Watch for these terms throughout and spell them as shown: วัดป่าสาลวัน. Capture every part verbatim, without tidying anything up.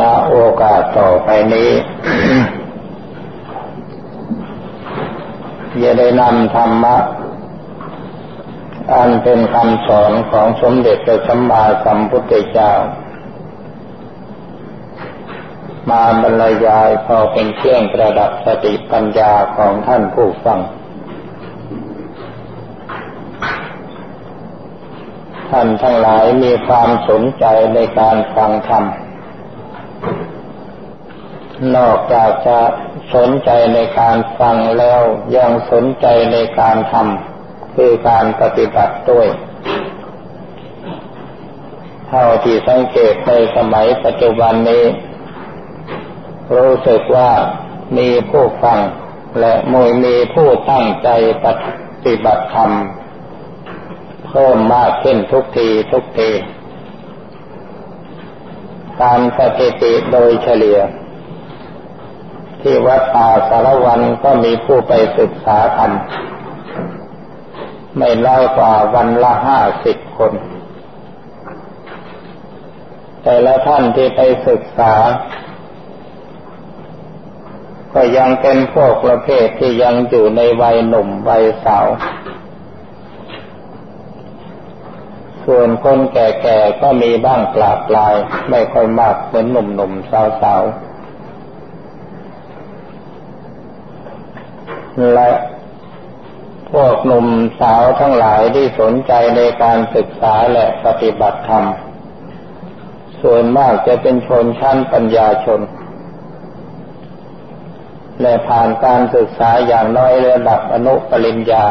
ณโอกาสต่อไปนี้ จะได้นำธรรมะอันเป็นคำสอนของสมเด็จพระสัมมาสัมพุทธเจ้ามาบรรยายพอเป็นเครื่องประดับสติปัญญาของท่านผู้ฟังท่านทั้งหลายมีความสนใจในการฟังธรรมนอกจากจะสนใจในการฟังแล้วยังสนใจในการทำคือการปฏิบัติด้วยเท่าที่สังเกตในสมัยปัจจุบันนี้รู้สึกว่ามีผู้ฟังและมีผู้ตั้งใจปฏิบัติธรรมเพิ่มมากขึ้นทุกทีทุกทีตามสถิติโดยเฉลี่ยที่วัดป่าสารวันก็มีผู้ไปศึกษาธรรมไม่น้อยกว่าวันละห้าสิบคนแต่ละท่านที่ไปศึกษาก็ยังเป็นพวกประเภทที่ยังอยู่ในวัยหนุ่มวัยสาวส่วนคนแก่ๆก็มีบ้างปลาปลายไม่ค่อยมากเหมือนหนุ่มๆสาวๆและพวกหนุ่มสาวทั้งหลายที่สนใจในการศึกษาและปฏิบัติธรรมส่วนมากจะเป็นชนชั้นปัญญาชนและผ่านการศึกษาอย่างน้อยระดับอนุปริญญา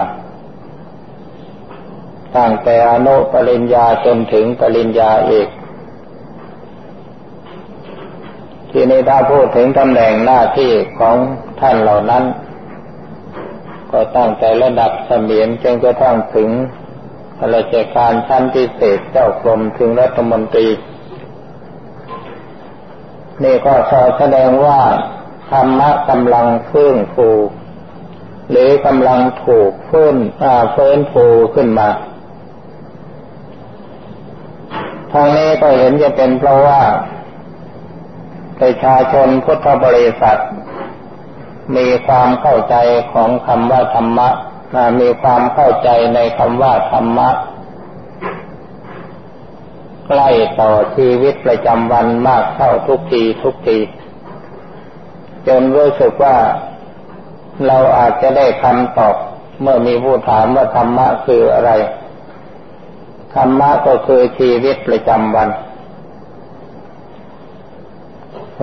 ตั้งแต่อนุปริญญาจนถึงปริญญาเอกที่ในถ้าพูดถึงตำแหน่งหน้าที่ของท่านเหล่านั้นก็ตั้งแต่ระดับเสมียนจนกระทั่งถึงข้าราชการชั้นพิเศษเจ้ากรมถึงรัฐมนตรีนี่ก็แสดงว่าธรรมะกำลังเฟื่องฟูหรือกำลังถูกเฟื่องเฟื่องฟูขึ้นมาทางนี้ก็เห็นจะเป็นเพราะว่าประชาชนพุทธบริษัทมีความเข้าใจของคำว่าธรรมะมีความเข้าใจในคำว่าธรรมะใกล้ต่อชีวิตประจำวันมากเข้าทุกทีทุกทีจนรู้สึกว่าเราอาจจะได้คำตอบเมื่อมีผู้ถามว่าธรรมะคืออะไรธรรมะก็คือชีวิตประจำวัน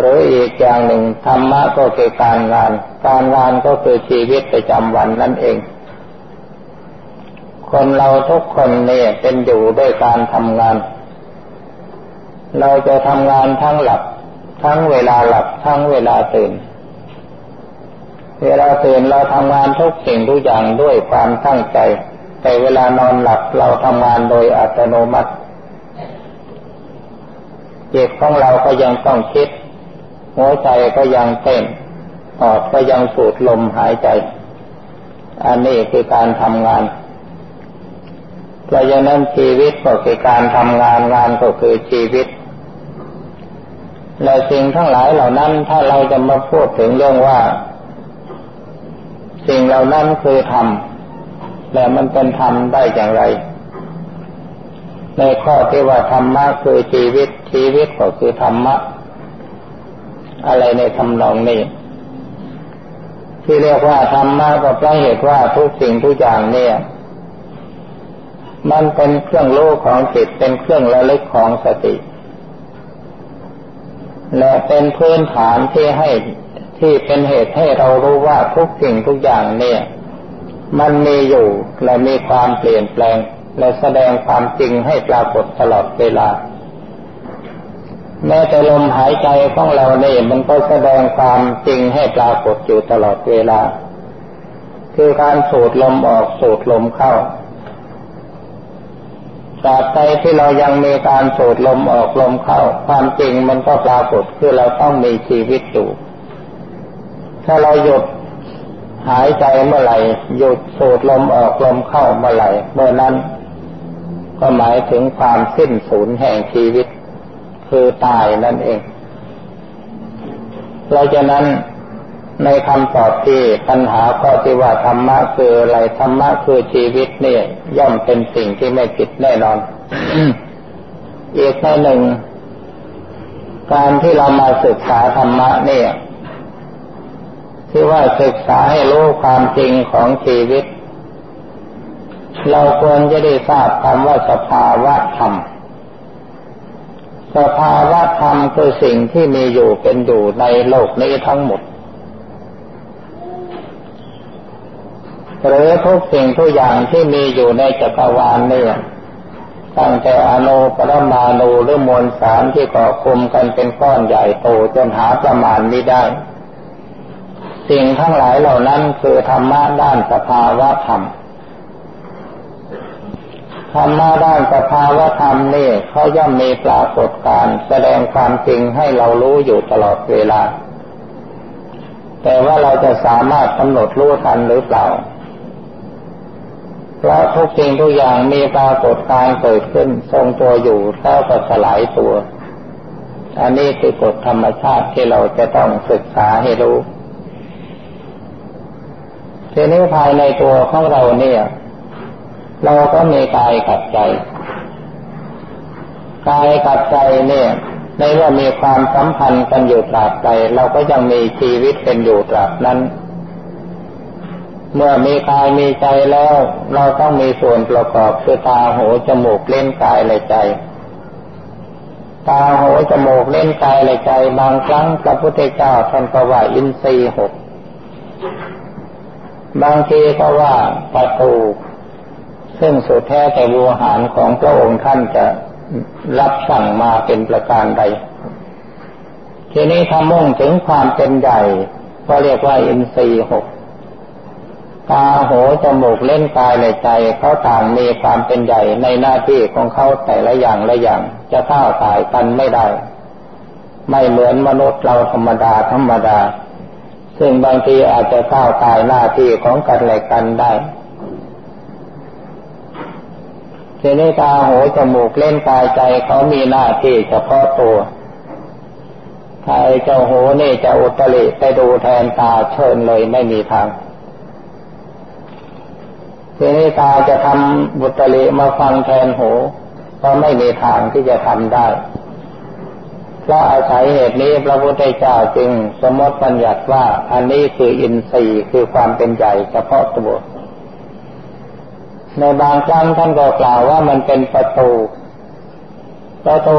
หรืออีกอย่างหนึ่งธรรมะก็คือการงานการงานก็คือชีวิตประจำวันนั่นเองคนเราทุกคนเนี่ยเป็นอยู่ด้วยการทำงานเราจะทำงานทั้งหลับทั้งเวลาหลับทั้งเวลาตื่นเวลาตื่นเราทำงานทุกสิ่งทุกอย่างด้วยความตั้งใจแต่เวลานอนหลับเราทำงานโดยอัตโนมัติจิตของเราก็ยังต้องคิดหัวใจก็ยังเต้นปอดก็ยังสูดลมหายใจอันนี้คือการทำงานเพราะฉะนั้นชีวิตก็คือการทำงานงานก็คือชีวิตและสิ่งทั้งหลายเหล่านั้นถ้าเราจะมาพูดถึงเรื่องว่าสิ่งเหล่านั้นคือธรรมและมันเป็นธรรมได้อย่างไรในข้อที่ว่าธรรมะคือชีวิตชีวิตก็คือธรรมะอะไรในธรรมนองนี้ที่เรียกว่าธรรมะก็เพราะเหตุว่าทุกสิ่งทุกอย่างเนี่ยมันเป็นเครื่องรู้ของจิตเป็นเครื่องระลึกของสติและเป็นพื้นฐานที่ให้ที่เป็นเหตุให้เรารู้ว่าทุกสิ่งทุกอย่างเนี่ยมันมีอยู่และมีความเปลี่ยนแปลงและแสดงความจริงให้ปรากฏตลอดเวลา แม้แต่ลมหายใจของเราเนี่ยมันก็แสดงความจริงให้ปรากฏอยู่ตลอดเวลาคือการสูดลมออกสูดลมเข้าตราบใดที่เรายังมีการสูดลมออกลมเข้าความจริงมันก็ปรากฏคือเราต้องมีชีวิตอยู่ถ้าเราหยุดหายใจเมื่อไหร่หยุดสูดลมออกลมเข้าเมื่อไหร่เมื่อนั้นก็หมายถึงความสิ้นสูญแห่งชีวิตคือตายนั่นเองเพราะฉะนั้นในคำตอบที่ปัญหาข้อที่ว่าธรรมะคืออะไรธรรมะคือชีวิตเนี่ยย่อมเป็นสิ่งที่ไม่ผิดแน่นอน อีกในหนึ่งการที่เรามาศึกษาธรรมะเนี่ยที่ว่าศึกษาให้รู้ความจริงของชีวิตเราควรจะได้ทราบคำว่าสภาวะธรรมสภาวะธรรมคือสิ่งที่มีอยู่เป็นอยู่ในโลกนี้ทั้งหมดหรือทุกสิ่งทุกอย่างที่มีอยู่ในจักรวาลนี่ตั้งแต่อนุปรมาณูหรือมวลสารที่ก่อคุมกันเป็นก้อนใหญ่โตจนหาประมาณไม่ได้สิ่งทั้งหลายเหล่านั้นคือธรรมะด้านสภาวะธรรมธรรมะด้านสภาวะธรรมนี่เขาย่อมมีปรากฏการแสดงความจริงให้เรารู้อยู่ตลอดเวลาแต่ว่าเราจะสามารถกำหนดรู้ทันหรือเปล่าเพราะทุกสิ่งทุกอย่างมีปรากฏการเกิดขึ้นทรงตัวอยู่แล้วก็สลายตัวอันนี้คือกฎธรรมชาติที่เราจะต้องศึกษาให้รู้ทีนี้ภายในตัวของเราเนี่ยเราก็มีกายกับใจกายกับใจเนี่ยในเมื่อมีความสัมพันธ์กันอยู่ตราบใดเราก็ยังมีชีวิตเป็นอยู่ตราบนั้นเมื่อมีกายมีใจแล้วเราต้องมีส่วนประกอบคือตาหูจมูกเล่นกายและใจตาหูจมูกเล่นกายและใจบางครั้งพระพุทธเจ้าท่านก็ว่าอินทรีย์หกบางทีก็ว่าประตูซึ่งสุดแท้แต่วูหารของพระองค์ท่านจะรับสั่งมาเป็นประการใดทีนี้ถ้ามุ่งถึงความเป็นใหญ่ก็เรียกว่าอินทรีย์หกตาหูจมูกเล่นกายและใจเขาต่างมีความเป็นใหญ่ในหน้าที่ของเขาแต่ละอย่างละอย่างจะก้าวต่ายกันไม่ได้ไม่เหมือนมนุษย์เราธรรมดาธรรมดาซึ่งบางทีอาจจะก้าวต่ายหน้าที่ของกันและกันได้ทีนี้ตาหูจมูกเล่นกายใจเขามีหน้าที่เฉพาะตัวใครเจ้าหูนี่จะอุตริไปดูแทนตาเชิญเลยไม่มีทางทีนี้ตาจะทำอุตริมาฟังแทนหูก็ไม่มีทางที่จะทำได้เพราะอาศัยเหตุนี้พระพุทธเจ้าจึงสมมติบัญญัติว่าอันนี้คืออินทรีย์คือความเป็นใหญ่เฉพาะตัวในบางครั้งท่านก็กล่าวว่ามันเป็นประตูประตู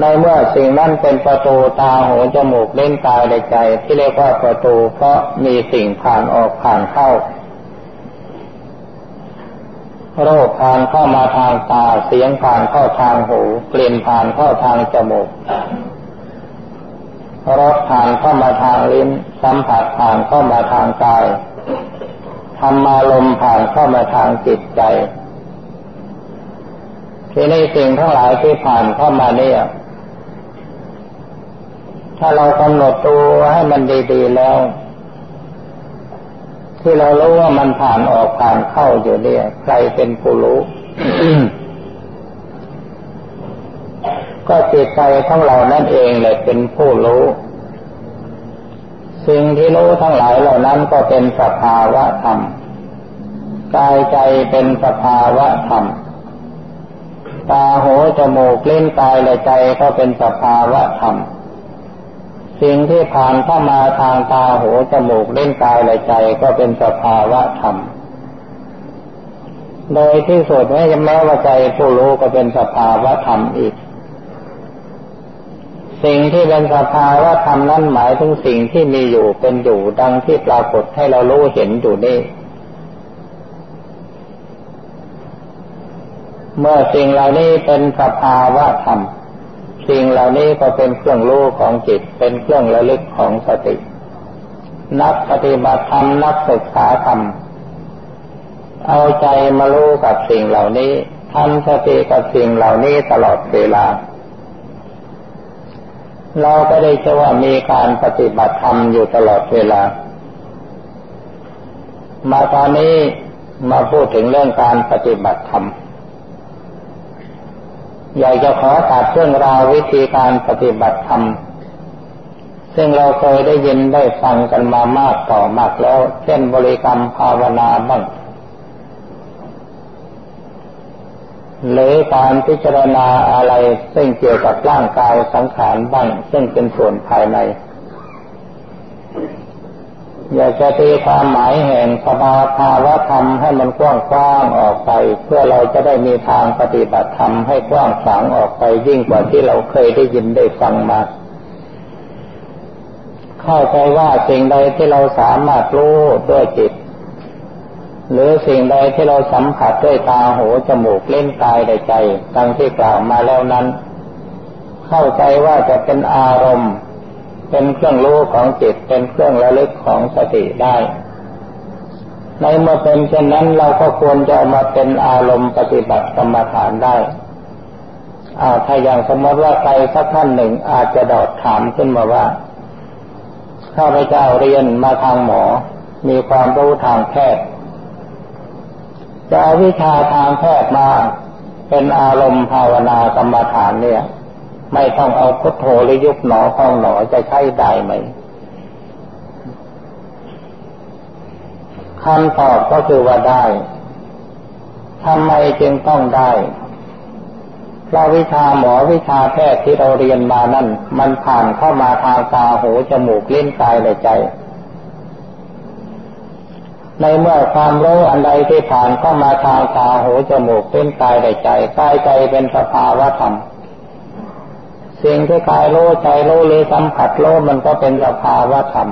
ในเมื่อสิ่งนั้นเป็นประตูตาหูจมูกเล่นกายและใจที่เรียกว่าประตูเพราะมีสิ่งผ่านออกผ่านเข้าโรคผ่านเข้ามาทางตาเสียงผ่านเข้าทางหูกลิ่นผ่านเข้าทางจมูกรสผ่านเข้ามาทางลิ้นสัมผัสผ่านเข้ามาทางกายธรรมารมณ์ผ่านเข้ามาทางจิตใจที่นี่สิ่งทั้งหลายที่ผ่านเข้ามาเนี่ยถ้าเรากำหนดตัวให้มันดีๆแล้วที่เรารู้ว่ามันผ่านออกผ่านเข้าอยู่เนี่ยใครเป็นผู้รู้ ก็จิตใจของเรานั่นเองแหละเป็นผู้รู้สิ่งที่รู้ทั้งหลายเหล่านั้นก็เป็นสภาวะธรรมกายใจเป็นสภาวะธรรมตาหูจมูกลิ้นกายและใจก็เป็นสภาวะธรรมสิ่งที่ผ่านเข้ามาทางตาหูจมูกลิ้นกายและใจก็เป็นสภาวะธรรมโดยที่สุดแม้แม้ว่าใจผู้รู้ก็เป็นสภาวะธรรมอีกสิ่งที่เป็นสภาวะธรรมนั้นหมายถึงสิ่งที่มีอยู่เป็นอยู่ดังที่ปรากฏให้เรารู้เห็นอยู่นี่เมื่อสิ่งเหล่านี้เป็นสภาวะธรรม สิ่งเหล่านี้ก็เป็นเครื่องรู้ของจิตเป็นเครื่องระลึกของสตินักปฏิบัติธรรมนักศึกษาธรรมเอาใจมารู้กับสิ่งเหล่านี้ทำสติกับสิ่งเหล่านี้ตลอดเวลาเราก็ได้ชื่อว่ามีการปฏิบัติธรรมอยู่ตลอดเวลามาตอนนี้มาพูดถึงเรื่องการปฏิบัติธรรมอยากจะขอตัดเรื่องราววิธีการปฏิบัติธรรมซึ่งเราเคยได้ยินได้ฟังกันมามากต่อมากแล้วเช่นบริกรรมภาวนาบ้างหรือการพิจารณาอะไรซึ่งเกี่ยวกับร่างกายสังขารบ้างซึ่งเป็นส่วนภายในอยากจะตีความหมายแห่งสภาภาวะธรรมให้มันกว้างๆออกไปเพื่อเราจะได้มีทางปฏิบัติธรรมให้กว้างขวางออกไปยิ่งกว่าที่เราเคยได้ยินได้ฟังมาเข้าใจว่าสิ่งใดที่เราสามารถรู้ด้วยจิตหรือสิ่งใดที่เราสัมผัสด้วยตาหูจมูกเล่นกายและใจดังที่กล่าวมาแล้วนั้นเข้าใจว่าจะเป็นอารมณ์เป็นเครื่องรู้ของจิตเป็นเครื่องระลึกของสติได้ในเมื่อเป็นเช่นนั้นเราก็ควรจะมาเป็นอารมณ์ปฏิบัติกรรมฐานได้อ่าถ้าอย่างสมมติว่าใครสักท่านหนึ่งอาจจะดอดถามขึ้นมาว่าข้าพเจ้าเรียนมาทางหมอมีความรู้ทางแพทย์จะเอาวิชาทางแพทย์มาเป็นอารมณ์ภาวนากรรมฐานเนี่ยไม่ต้องเอาพุทโธหรือยุบหนอพองหนอจะใช้ได้ไหมคำตอบก็คือว่าได้ทำไมจึงต้องได้เพราะวิชาหมอวิชาแพทย์ที่เราเรียนมานั่นมันผ่านเข้ามาทางตาหูจมูกลิ้นกายและใจในเมื่อความรู้อันใดที่ผ่านเข้ามาทางตาหูจมูกลิ้นกายและใจกายใจเป็นสภาวะธรรมสิ่งที่กายรู้ใจรู้หรือสัมผัสรู้มันก็เป็นสภาวะธรรม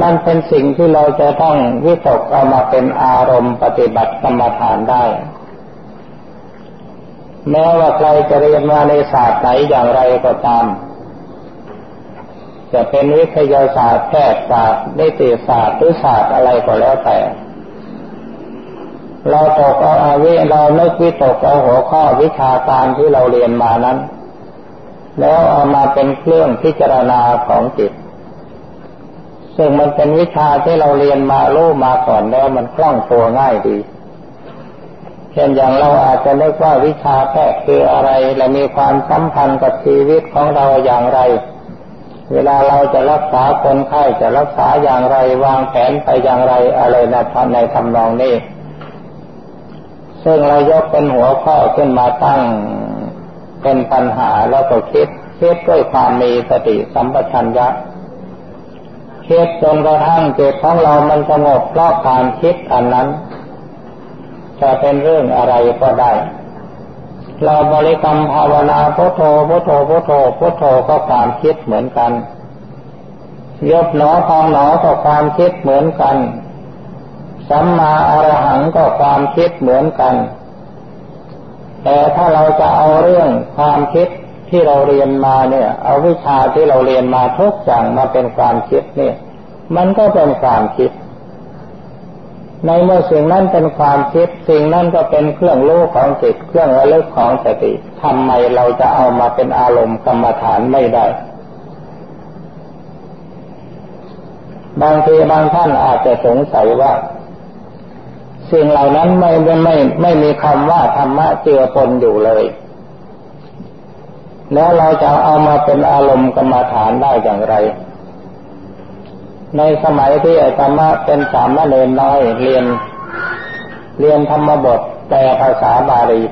มันเป็นสิ่งที่เราจะต้องวิตกเอามาเป็นอารมณ์ปฏิบัติกรรมฐานได้แม้ว่าใครจะเรียนมาในศาสตร์ไหนอย่างไรก็ตามจะเป็นวิทยาศาสตร์แพทยศาสตร์นิติศาสตร์หรือศาสตร์อะไรก็แล้วแต่เราตกเอาอาวิเรานึกวิตกเอาหัวข้อวิชาการที่เราเรียนมานั้นแล้วเอามาเป็นเครื่องพิจารณาของจิตซึ่งมันเป็นวิชาที่เราเรียนมารู้มาก่อนแล้วมันคล่องตัวง่ายดีเช่นอย่างเราอาจจะนึกว่าวิชาแพทย์คืออะไรและมีความสัมพันธ์กับชีวิตของเราอย่างไรเวลาเราจะรักษาคนไข้จะรักษาอย่างไรวางแผนไปอย่างไรอะไรนะในทำนองนี้ซึ่งเรายกเป็นหัวข้อขึ้นมาตั้งเป็นปัญหาแล้วก็คิดคิดด้วยความมีสติสัมปชัญญะคิดจนกระทั่งจิตของเรามันสงบเพราะการคิดอันนั้นจะเป็นเรื่องอะไรก็ได้เราบริกรรมภาวนาพุทโธพุทโธพุทโธพุทโธก็ความคิดเหมือนกันยกหนอพองหนอก็ความคิดเหมือนกันสัมมาอรหังก็ความคิดเหมือนกันแต่ถ้าเราจะเอาเรื่องความคิดที่เราเรียนมาเนี่ยเอาวิชาที่เราเรียนมาทุกอย่างมาเป็นความคิดเนี่ยมันก็เป็นความคิดในเมื่อสิ่งนั้นเป็นความคิดสิ่งนั้นก็เป็นเครื่องรู้ของจิตเครื่องระลึกของสติทำไมเราจะเอามาเป็นอารมณ์กรรมฐานไม่ได้บางทีบางท่านอาจจะสงสัยว่าสิ่งเหล่านั้นไม่ไม่ไม่ไม่มีคำว่าธรรมะเจือปนอยู่เลยแล้วเราจะเอามาเป็นอารมณ์กรรมฐานได้อย่างไรในสมัยที่อาตมาเป็นสามเณรน้อยเรียนเรียนธรรมบทแปลภาษาบาลี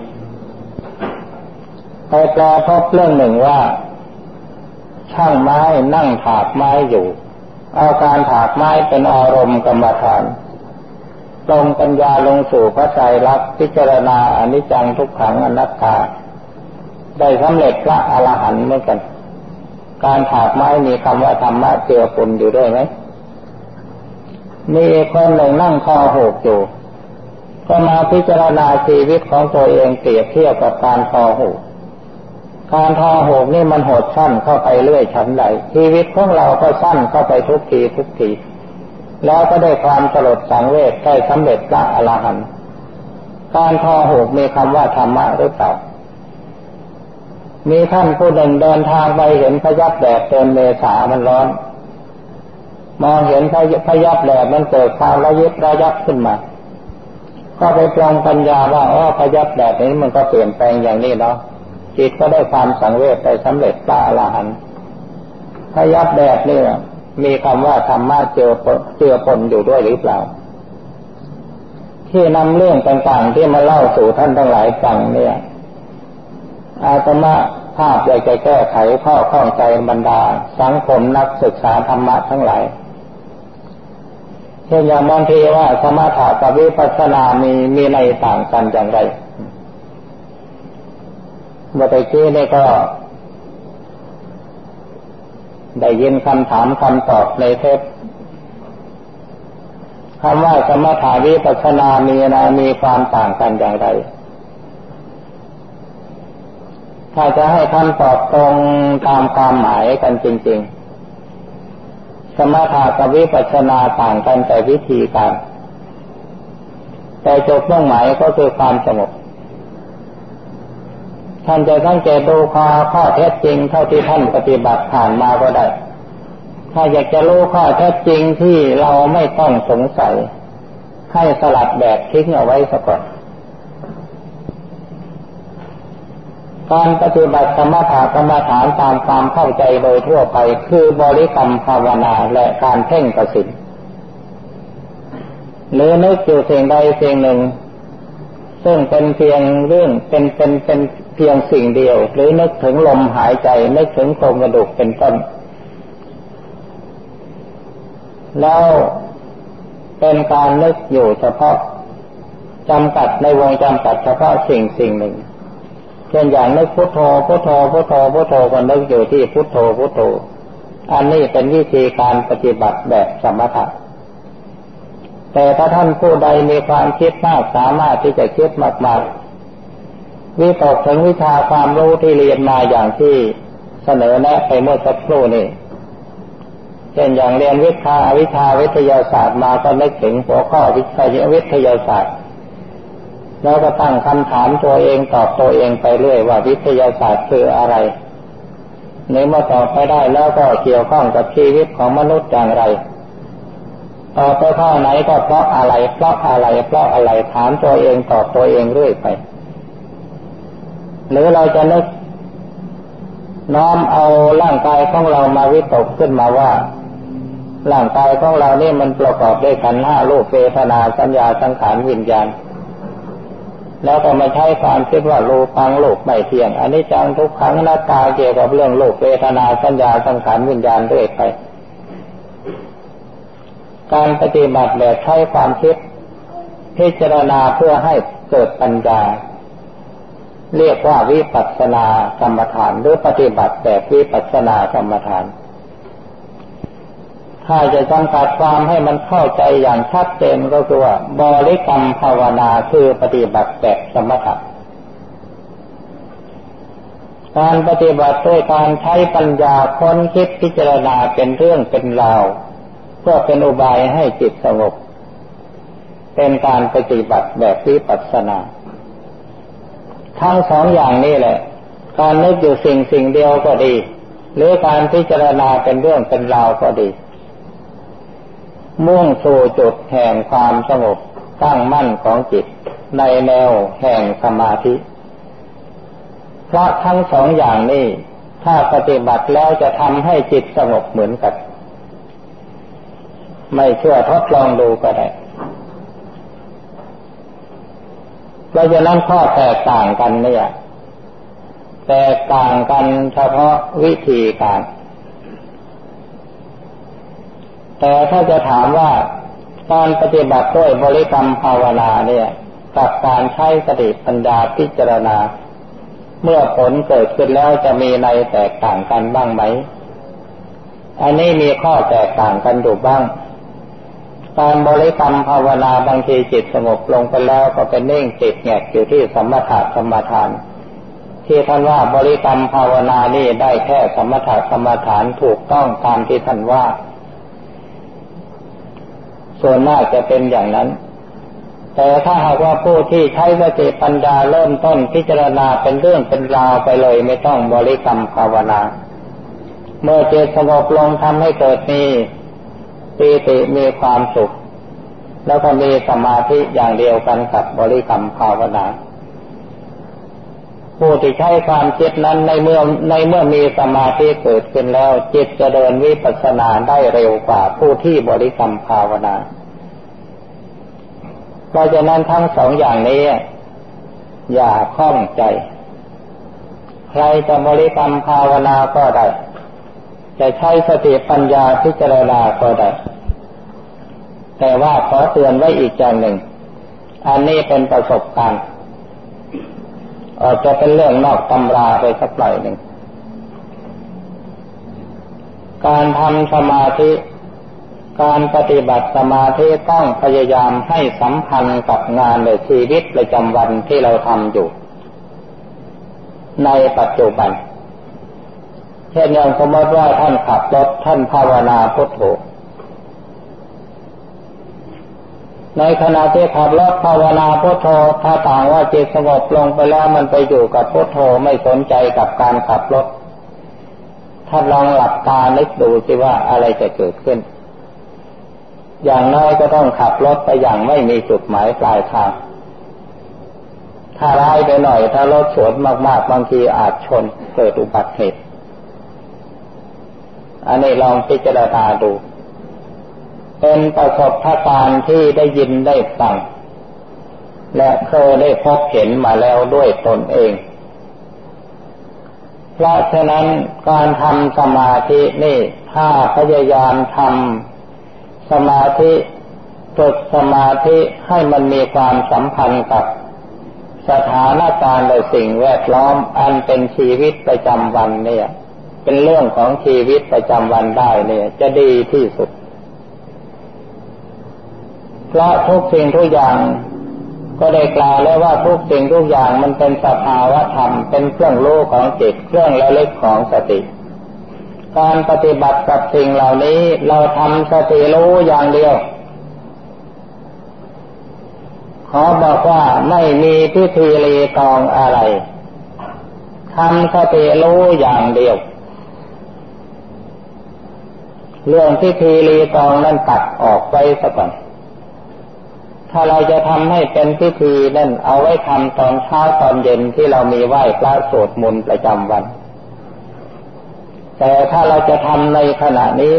ไปแปลพบเรื่องหนึ่งว่าช่างไม้นั่งถากไม้อยู่เอาการถากไม้เป็นอารมณ์กรรมฐานลงปัญญาลงสู่พระไตรลักษณ์พิจารณาอนิจจังทุกขังอนัตตาได้สำเร็จพระอรหันต์เหมือนกันการถากไม้มีคำว่าธรรมะเจือปนอยู่ด้วยไหมมีคนหนึ่งนั่งคอหกอยู่ก็มาพิจารณาชีวิตของตัวเองเปรียบเทียบกับการคอหก การทาโหมนี่มันหดสั้นเข้าไปเรื่อยชั้นใดชีวิตของเราก็สั้นเข้าไปทุกทีทุกทีแล้วก็ได้ความสลดสังเวชได้สำเร็จพระอรหันต์การทาโหมมีคำว่าธรรมะหรือเปล่ามีท่านผู้หนึ่งเดินทางไปเห็นพยับแดดเดินเมษามันร้อนมองเห็นพยับแดดมันเกิดความระยิบระยับขึ้นมาก็ไปปรองปัญญาว่าอ๋อพยับแดดนี้มันก็เปลี่ยนแปลงอย่างนี้เนาะจิตก็ได้ความสังเวชไปสำเร็จพระอรหันต์พยับแดดนี่มีคำว่าธรรมะเจือเจือปนอยู่ด้วยหรือเปล่าที่นำเรื่องต่างๆที่มาเล่าสู่ท่านทั้งหลายฟังเนี่ยอาตมาภาพอยากจะแก้ไขข้อข้องใจบรรดาสังคมนักศึกษาธรรมะทั้งหลายเช่นอย่างบางทีว่าสมถะกับวิปัสสนามีมีในต่างกันอย่างไรเมื่อกี้นี่ก็ได้ยินคำถามคำตอบในเทปคำว่าสมถะวิปัสสนามีนะมีความต่างกันอย่างไรถ้าจะให้คำตอบตรงตามความหมายกันจริงๆสมถะกับวิปัสสนาต่างกันแต่วิธีการแต่จุดมุ่งหมายก็คือความสงบท่านจะตั้งใจดูข้อข้อเท็จจริงเท่าที่ท่านปฏิบัติผ่านมาก็ได้ถ้าอยากจะรู้ข้อเท็จจริงที่เราไม่ต้องสงสัยให้สลัดแบบทิ้งเอาไว้ซะก่อนการปฏิบัติสมถะกรรมฐานตามความเข้าใจโดยทั่วไปคือบริกรรมภาวนาและการเพ่งกสิณหรือนึกอยู่สิ่งใดสิ่งหนึ่งซึ่งเป็นเพียงเรื่องเป็นเป็นเป็นเพียงสิ่งเดียวหรือนึกถึงลมหายใจนึกถึงโครงกระดูกเป็นต้นแล้วเป็นการนึกอยู่เฉพาะจำกัดในวงจำกัดเฉพาะสิ่งสิ่งหนึ่งเช่นอย่างนึกพุทโธพุทโธพุทโธพุทโธก็นึกอยู่ที่พุทโธพุทโธอันนี้เป็นวิธีการปฏิบัติแบบสมถะแต่ถ้าท่านผู้ใดมีความคิดมากสามารถที่จะคิดมากๆวิตกถึงวิชาความรู้ที่เรียนมาอย่างที่เสนอแนะไปเมื่อสักครู่นี้เช่นอย่างเรียนวิชาวิชาวิทยาศาสตร์มาก็นึกถึงหัวข้อวิชาวิทยาศาสตร์แล้วก็ตั้งคำถามตัวเองตอบตัวเองไปเรื่อยว่าวิทยาศาสตร์คืออะไรในเมื่อตอบไปได้แล้วก็เกี่ยวข้องกับชีวิตของมนุษย์อย่างไรตอบไปข้อไหนก็เพราะอะไรเพราะอะไรเพราะอะไรถามตัวเองตอบตัวเองเรื่อยไปหรือเราจะนึกน้อมเอาร่างกายของเรามาวิตกขึ้นมาว่าร่างกายของเรานี่มันประกอบด้วยขันธ์ห้ารูปเวทนาสัญญาสังขารวิญญาณแล้วก็มาใช้ความคิดว่ารูปังโลกไม่เที่ยงอนิจจังทุกขังอนัตตาเกี่ยวกับเรื่องโลกเวทนาสัญญาสังขารวิญญาณด้วยไปการปฏิบัติแบบใช้ความคิดพิจารณาเพื่อให้เกิดปัญญาเรียกว่าวิปัสสนากรรมฐานหรือปฏิบัติแบบวิปัสสนากรรมฐานถ้าจะจำกัดความให้มันเข้าใจอย่างชัดเจนก็คือว่าบริกรรมภาวนาคือปฏิบัติแบบสมถะการปฏิบัติด้วยการใช้ปัญญาค้นคิดพิจารณาเป็นเรื่องเป็นราวเพื่อเป็นอุบายให้จิตสงบเป็นการปฏิบัติแบบวิปัสสนาทั้งสองอย่างนี้แหละการนึกอยู่สิ่งสิ่งเดียวก็ดีหรือการพิจารณาเป็นเรื่องเป็นราวก็ดีมุ่งสู่จุดแห่งความสงบตั้งมั่นของจิตในแนวแห่งสมาธิเพราะทั้งสองอย่างนี้ถ้าปฏิบัติแล้วจะทำให้จิตสงบเหมือนกันไม่เชื่อทดลองดูก็ได้เราจะนั่งข้อแตกต่างกันเนี่ยแตกต่างกันเฉพาะวิธีการแต่ถ้าจะถามว่าการปฏิบัติด้วยบริกรรมภาวนาเนี่ยกับการใช้สติปัญญาพิจารณาเมื่อผลเกิดขึ้นแล้วจะมีในแตกต่างกันบ้างไหมอันนี้มีข้อแตกต่างกันอยู่บ้างการบริกรรมภาวนาบางทีจิตสงบลงไปแล้วก็เป็นเน่งจิตแงกอยู่ที่สัมมาทาน ที่ท่านว่าบริกรรมภาวนานี่ได้แค่สมถะกรรมฐานถูกต้องตามที่ท่านว่าส่วนมากจะเป็นอย่างนั้นแต่ถ้าหากว่าผู้ที่ใช้สติปัญญาเริ่มต้นพิจารณาเป็นเรื่องเป็นราวไปเลยไม่ต้องบริกรรมภาวนาเมื่อจิตสงบลงทำให้เกิดมีปีติมีความสุขแล้วก็มีสมาธิอย่างเดียวกันกับบริกรรมภาวนาผู้ที่ใช้ความคิดนั้นในเมื่อในเมื่อมีสมาธิเกิดขึ้นแล้วจิตจะเดินวิปัสสนาได้เร็วกว่าผู้ที่บริกรรมภาวนาเพราะฉะนั้นทั้งสองอย่างนี้อย่าข้องใจใครจะบริกรรมภาวนาก็ได้จะใช้สติปัญญาพิจารณาก็ได้แต่ว่าขอเตือนไว้อีกอย่างหนึ่งอันนี้เป็นประสบการณ์อาจจะเป็นเรื่องนอกตำราไปสักหน่อยหนึ่งการทำสมาธิการปฏิบัติสมาธิต้องพยายามให้สัมพันธ์กับงานในชีวิตประจำวันที่เราทำอยู่ในปัจจุบันเช่นอย่างสมมติว่าท่านขับรถท่านภาวนาพุทโธในขณะที่ขับรถภาวนาพุทโธถ้าต่างว่าจิตสงบลงไปแล้วมันไปอยู่กับพุทโธไม่สนใจกับการขับรถท่านลองหลับตานึกดูสิว่าอะไรจะเกิดขึ้นอย่างน้อยก็ต้องขับรถไปอย่างไม่มีจุดหมายปลายทางถ้าร้ายไปหน่อยถ้ารถสวนมากๆบางทีอาจชนเกิดอุบัติเหตุอันนี้ลองพิจารณาดูเป็นประสบการณ์ที่ได้ยินได้ฟังและเคยได้พบเห็นมาแล้วด้วยตนเองเพราะฉะนั้นการทำสมาธินี่ถ้าพยายามทำสมาธิฝึกสมาธิให้มันมีความสัมพันธ์กับสถานการณ์และสิ่งแวดล้อมอันเป็นชีวิตประจำวันเนี่ยเป็นเรื่องของชีวิตประจำวันได้เนี่ยจะดีที่สุดเพราะทุกสิ่งทุกอย่างก็ได้กล่าวแล้วว่าทุกสิ่งทุกอย่างมันเป็นสภาวะธรรมเป็นเครื่องรู้ของจิตเครื่องระลึกของสติการปฏิบัติกับสิ่งเหล่านี้เราทำสติรู้อย่างเดียวขอบอกว่าไม่มีพิธีรีตองอะไรทำสติรู้อย่างเดียวเรื่องพิธีรีตองนั้นตัดออกไปซะก่อนถ้าเราจะทำให้เป็นพิธีนั่นเอาไว้ทำตอนเช้าตอนเย็นที่เรามีไหว้พระสวดมนต์ประจำวันแต่ถ้าเราจะทำในขณะนี้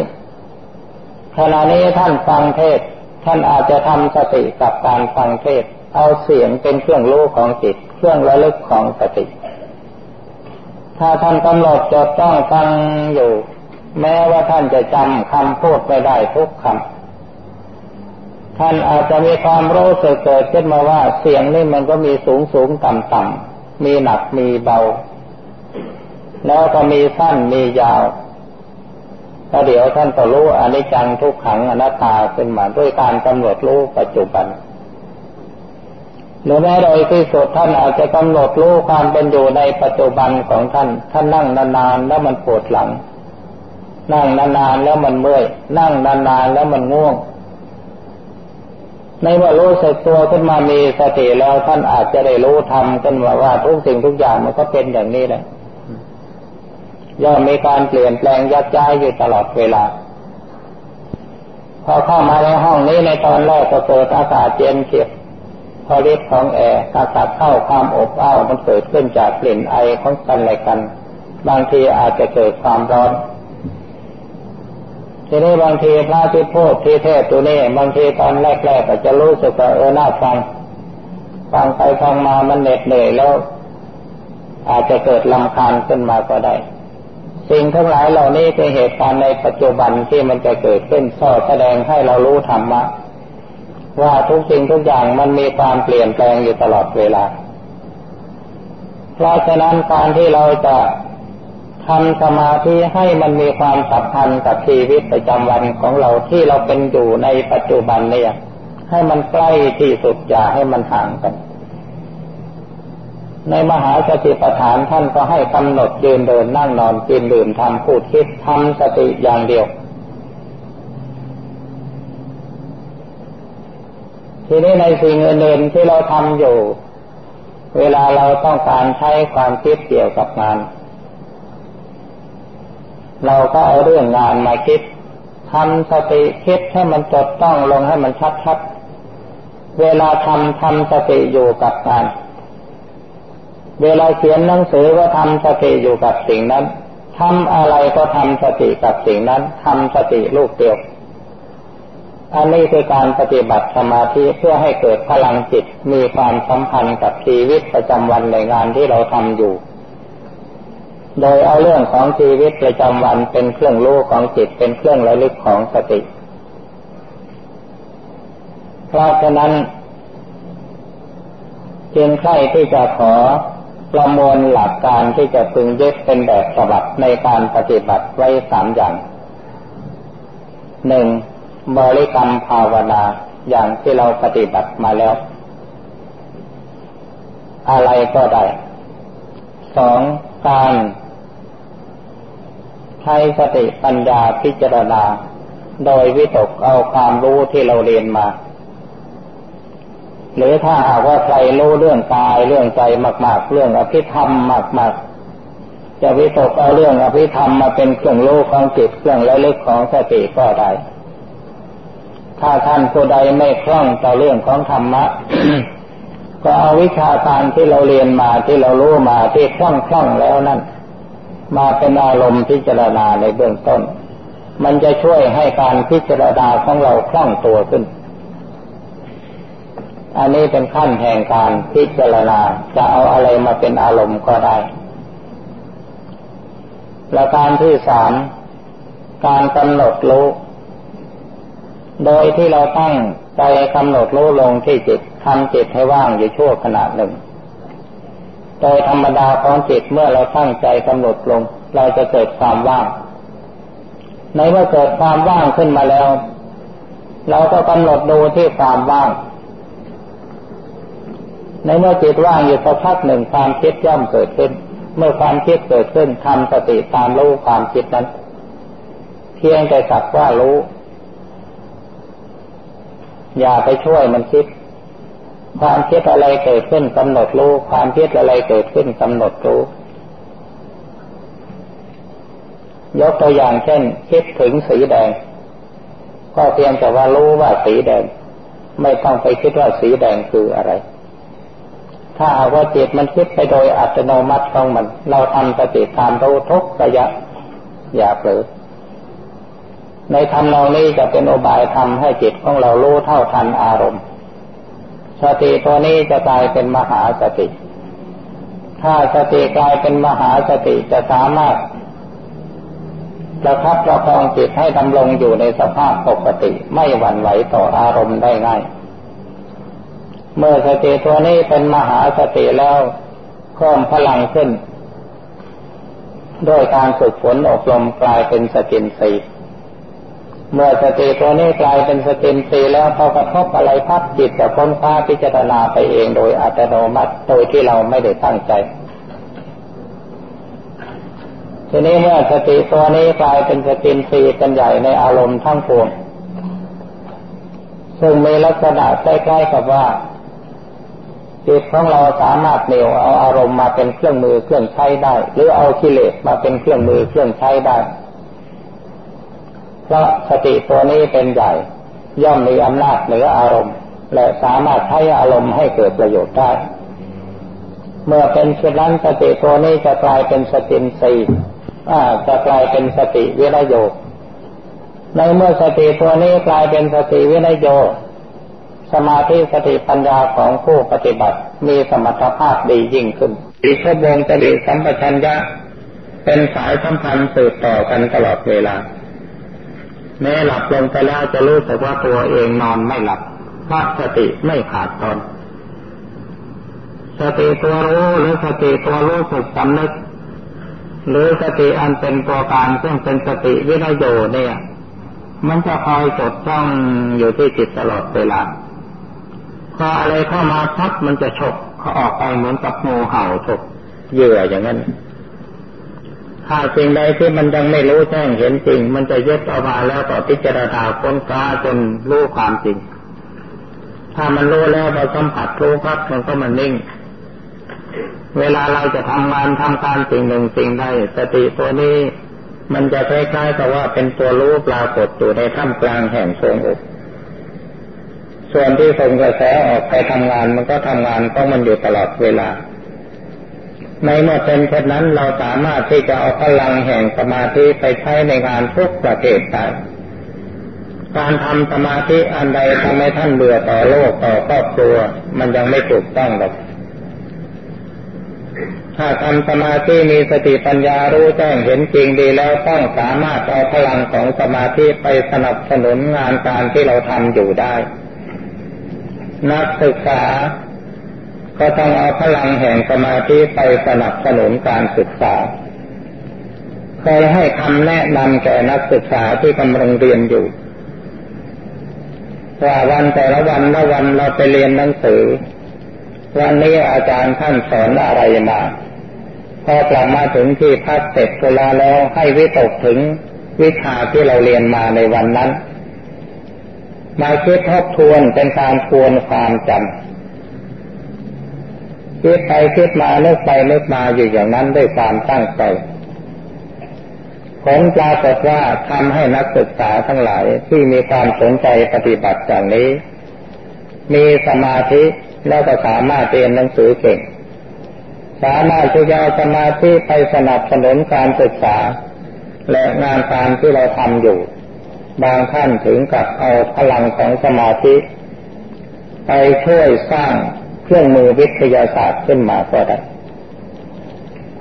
ขณะนี้ท่านฟังเทศท่านอาจจะทำสติกับการฟังเทศเอาเสียงเป็นเครื่องรู้ของจิตเครื่องระลึกของสติถ้าท่านกำหนดจดจ้องฟังอยู่แม้ว่าท่านจะจำคำพูดไม่ได้ทุกคำท่านอาจจะมีความรู้สึกเกิดขึ้นมาว่าเสียงนี่มันก็มีสูงสูงต่ำต่ำมีหนักมีเบาแล้วก็มีสั้นมียาวแล้วเดี๋ยวท่านก็รู้อนิจจังทุกขังอนัตตาขึ้นมาด้วยการกำหนดรู้ปัจจุบันหรือแม้โดยที่สุดท่านอาจจะกำหนดรู้ความเป็นอยู่ในปัจจุบันของท่านท่านนั่งนานๆแล้วมันปวดหลังนั่งนานๆแล้วมันเมื่อยนั่งนานๆแล้วมันง่วงในเมื่อรู้สึกตัวขึ้นมามีสติแล้วท่านอาจจะได้รู้ธรรมขึ้นมาว่าทุกสิ่งทุกอย่างมันก็เป็นอย่างนี้แหละย่อมมีการเปลี่ยนแปลงยักย้ายอยู่ตลอดเวลาพอเข้ามาในห้องนี้ในตอนแรกก็เกิดอากาศเย็นเฉียบพอฤทธิ์ของแอร์อากาศเข้าความอบอ้าวมันเกิดขึ้นจากกลิ่นไอของกันและกันบางทีอาจจะเกิดความร้อนทีนี้บางทีพระที่พูดที่เทศตัวนี้บางทีตอนแรกๆก็จะรู้สึกว่าเออน่าฟังฟังไปฟังมามันเหน็ดเหนื่อยแล้วอาจจะเกิดรำคาญขึ้นมาก็ได้สิ่งทั้งหลายเหล่านี้เป็นเหตุการณ์ในปัจจุบันที่มันจะเกิดขึ้นสอดแสดงให้เรารู้ธรรมะว่าทุกสิ่งทุกอย่างมันมีความเปลี่ยนแปลงอยู่ตลอดเวลาเพราะฉะนั้นการที่เราจะทำสมาธิให้มันมีความสัมพันธ์กับชีวิตประจำวันของเราที่เราเป็นอยู่ในปัจจุบันเนี่ยให้มันใกล้ที่สุดอย่าให้มันห่างกัน ในมหาสติปัฏฐานท่านก็ให้กำหนดยืนเดินนั่งนอนกินดื่มทำพูดคิดทำสติอย่างเดียวทีนี้ในสิ่งอื่นๆที่เราทำอยู่เวลาเราต้องการใช้ความคิดเกี่ยวกับงานเราก็เอาเรื่องงานมาคิดทำสติคิดให้มันจดต้องลงให้มันชัดๆเวลาทำทำสติอยู่กับงานเวลาเขียนหนังสือก็ทำสติอยู่กับสิ่งนั้นทำอะไรก็ทำสติกับสิ่งนั้นทำสติลูกเดียวอันนี้คือการปฏิบัติสมาธิเพื่อให้เกิดพลังจิตมีความสัมพันธ์กับชีวิตประจำวันในงานที่เราทำอยู่โดยเอาเรื่องของชีวิตประจำวันเป็นเครื่องรู้ของจิตเป็นเครื่องระลึกของสติเพราะฉะนั้นจึงใคร่ที่จะขอประมวลหลักการที่จะพึงยึดเป็นแบบฉบับในการปฏิบัติไว้สามอย่างหนึ่งบริกรรมภาวนาอย่างที่เราปฏิบัติมาแล้วอะไรก็ได้สองการใช้สติปัญญาพิจารณาโดยวิตกเอาความรู้ที่เราเรียนมาหรือถ้าหากว่าใครรู้เรื่องกายเรื่องใจมากๆเรื่องอภิธรรมมากๆจะวิตกเอาเรื่องอภิธรรมมาเป็นเครื่องรู้ของจิตเครื่องระลึกของสติก็ได้ถ้าท่านผู้ใดไม่คล่องต่อเรื่องของธรรมะ ก็เอาวิชาการที่เราเรียนมาที่เรารู้มาที่คล่องคล่องแล้วนั่นมาเป็นอารมณ์พิจารณาในเบื้องต้นมันจะช่วยให้การพิจารณาของเราคล่องตัวขึ้นอันนี้เป็นขั้นแห่งการพิจารณาจะเอาอะไรมาเป็นอารมณ์ก็ได้และการที่สามการกำหนดรู้โดยที่เราตั้งใจกำหนดรู้ลงที่จิตทำจิตให้ว่างอยู่ชั่วขณะหนึ่งโดยธรรมดาของจิตเมื่อเราตั้งใจกำหนดลงเราจะเกิดความว่างในเมื่อเกิดความว่างขึ้นมาแล้วเราก็กำหนดดูที่ความว่างในเมื่อจิตว่างอยู่สักพักหนึ่งความคิดย่อมเกิดขึ้นเมื่อความคิดเกิดขึ้นทำสติตามรู้ความคิดนั้นเพียงแต่สักว่ารู้อย่าไปช่วยมันคิดความคิดอะไรเกิดขึ้นกำหนดรู้ความคิดอะไรเกิดขึ้นกำหนดรู้ยกตัวอย่างเช่นคิดถึงสีแดงก็เพียงแต่ว่ารู้ว่าสีแดงไม่ต้องไปคิดว่าสีแดงคืออะไรถ้าหากว่าจิตมันคิดไปโดยอัตโนมัติของมันเราทำสติตามรู้ทุกระยะอย่าเผลอในธรรมเรานี้จะเป็นอุบายทำให้จิตของเรารู้เท่าทันอารมณ์สติตัวนี้จะกลายเป็นมหาสติถ้าสติกลายเป็นมหาสติจะสามารถประคับประคองจิตให้ดำรงอยู่ในสภาพปกติไม่หวั่นไหวต่ออารมณ์ได้ง่ายเมื่อสติตัวนี้เป็นมหาสติแล้วเพิ่มพลังขึ้นด้วยการฝึกฝนอบรมกลายเป็นสติอินทรีย์เมื่อสติตัวนี้กลายเป็นสติอินทรีย์แล้วพอกระทบอะไรพับจิตจะค้นคว้าพิจารณาไปเองโดยอัตโนมัติโดยที่เราไม่ได้ตั้งใจทีนี้เมื่อสติตัวนี้กลายเป็นสติอินทรีย์เป็นใหญ่ในอารมณ์ทั้งปวงซึ่งมีลักษณะใกล้ๆกับว่าจิตของเราสามารถเหนี่ยวเอาอารมณ์มาเป็นเครื่องมือเครื่องใช้ได้หรือเอากิเลสมาเป็นเครื่องมือเครื่องใช้ได้เพราะสติตัวนี้เป็นใหญ่ย่อมมีอำนาจเหนืออารมณ์และสามารถใช้อารมณ์ให้เกิดประโยชน์ได้เมื่อเป็นเช่นนั้นสติตัวนี้จะกลายเป็นสติอินทรีย์จะกลายเป็นสติวิริโยในเมื่อสติตัวนี้กลายเป็นสติวิริโยสมาธิสติปัญญาของผู้ปฏิบัติมีสมรรถภาพดียิ่งขึ้นอิทธิพลสติสัมปชัญญะเป็นสายสัมพันธ์สืบต่อกันตลอดเวลาแม้หลับลงไปแล้วจะรู้สึกว่าตัวเองนอนไม่หลับเพราะสติไม่ขาดตอนสติตัวรู้หรือสติตัวรู้สึกสำนึกหรือสติอันเป็นตัวกลางซึ่งเป็นสติวิริโยเนี่ยมันจะคอยจดจ้องอยู่ที่จิตตลอดเวลาพออะไรเข้ามาทับมันจะฉก ออกไปเหมือนกับงูเห่าถูกเหยื่ออย่างนั้นถ้าสิ่งใดที่มันยังไม่รู้แจ้งเห็นจริงมันจะยึดเอามาแล้วต่อพิจารณาค้นคว้าจนรู้ความจริงถ้ามันรู้แล้วเราสัมผัสรู้ครับมันก็มันนิ่งเวลาเราจะทำงานทำการสิ่งหนึ่งสิ่งใดสติตัวนี้มันจะคล้ายๆกับว่าเป็นตัวรู้ปรากฏอยู่ในท่ามกลางแห่งทรงอกส่วนที่ส่งกระแสออกไปทำงานมันก็ทำงานเพราะมันอยู่ตลอดเวลาในเมื่อเป็นเช่นนั้นเราสามารถที่จะเอาพลังแห่งสมาธิไปใช้ในงานทุกประเภทได้การทำสมาธิอันใดทำให้ท่านเบื่อต่อโลกต่อครอบครัวมันยังไม่ถูกต้องหรอกถ้าทำสมาธิมีสติปัญญารู้แจ้งเห็นจริงดีแล้วต้องสามารถเอาพลังของสมาธิไปสนับสนุนงานการที่เราทำอยู่ได้นักศึกษาก็ต้องเอาพลังแห่งสมาธิไปสนับสนุนการศึกษาเคยให้คำแนะนำแก่นักศึกษาที่กำลังเรียนอยู่ว่าวันแต่ละวันละวันเราไปเรียนหนังสือวันนี้อาจารย์ท่านสอนอะไรมาพอกลับมาถึงที่พักเสร็จเวลาแล้วให้วิตกถึงวิชาที่เราเรียนมาในวันนั้นมาคิดทบทวนเป็นการทวนความจำคิดไปคิดมาเลิกไปเลิกมาอยู่อย่างนั้นด้วยความตั้งใจผลปรากฏว่าทำให้นักศึกษาทั้งหลายที่มีความสนใจปฏิบัติอย่างนี้มีสมาธิแล้วก็สามารถเรียนหนังสือเก่งสามารถที่จะเอาสมาธิไปสนับสนุนการศึกษาและงานการที่เราทำอยู่บางท่านถึงกับเอาพลังของสมาธิไปช่วยสร้างเครื่องมือวิทยาศาสตร์ขึ้นมาก็ได้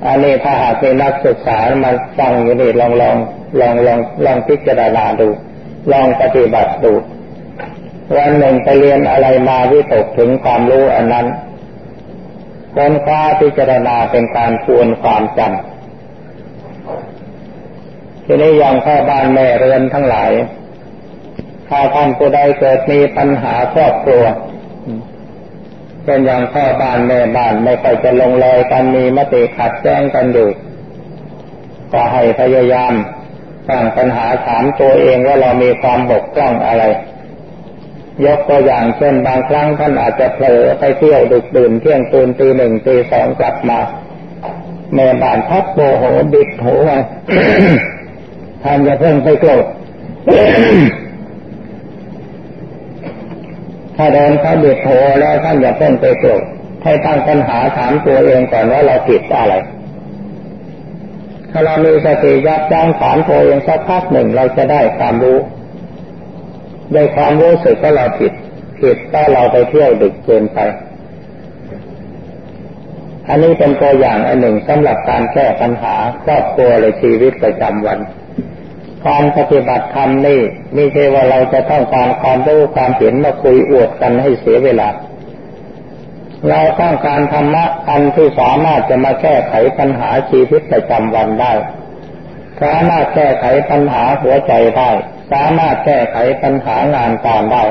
อันนี้ถ้าหากเป็นนักศึกษามาฟังอยู่นี่ลองลองลองลองลองพิจารณาดูลองปฏิบัติดูวันหนึ่งไปเรียนอะไรมาวิตกถึงความรู้อันนั้นค้นคว้าพิจารณาเป็นการทวนความจำทีนี้อย่างพ่อบ้านแม่เรือนทั้งหลายถ้าท่านผู้ใดเกิดมีปัญหาครอบครัวเป็นอย่างพ่อบ้านแม่บ้านไม่ค่อยจะลงรอยกันมีมติขัดแย้งกันอยู่ก็ให้พยายามสร้างปัญหาถามตัวเองว่าเรามีความบกพร่องอะไรยกตัวอย่างเช่นบางครั้งท่านอาจจะเผลอไปเที่ยวดึกดื่นเที่ยงคืนตีหนึ่งตีสองกลับมาแม่บ้านทักโมโหบิดหัว ท่านจะเพิ่งไปโกรธ ถ้าโดนเขาบิดหัวแล้วท่านอย่าเพิ่งไปโกรธให้ตั้งปัญหาถามตัวเองก่อนว่าเราผิดอะไรถ้าเรามีสติยับยั้งถามตัวเองสักพักหนึ่งเราจะได้ความรู้โดยความรู้สึกว่าเราผิดผิดถ้าเราไปเที่ยวดึกเกินไปอันนี้เป็นตัวอย่างอันหนึ่งสำหรับการแก้ปัญหาครอบครัวและชีวิตประจำวันความปฏิบัติธรรมนี่ไม่ใช่ว่าเราจะต้องการความรู้ความเห็นมาคุยอวดกันให้เสียเวลาเราต้องการธรรมะอันที่สามารถจะมาแก้ไขปัญหาชีวิตประจำวันได้สามารถแก้ไขปัญหาหัวใจได้สามารถแก้ไขปัญหางานการได้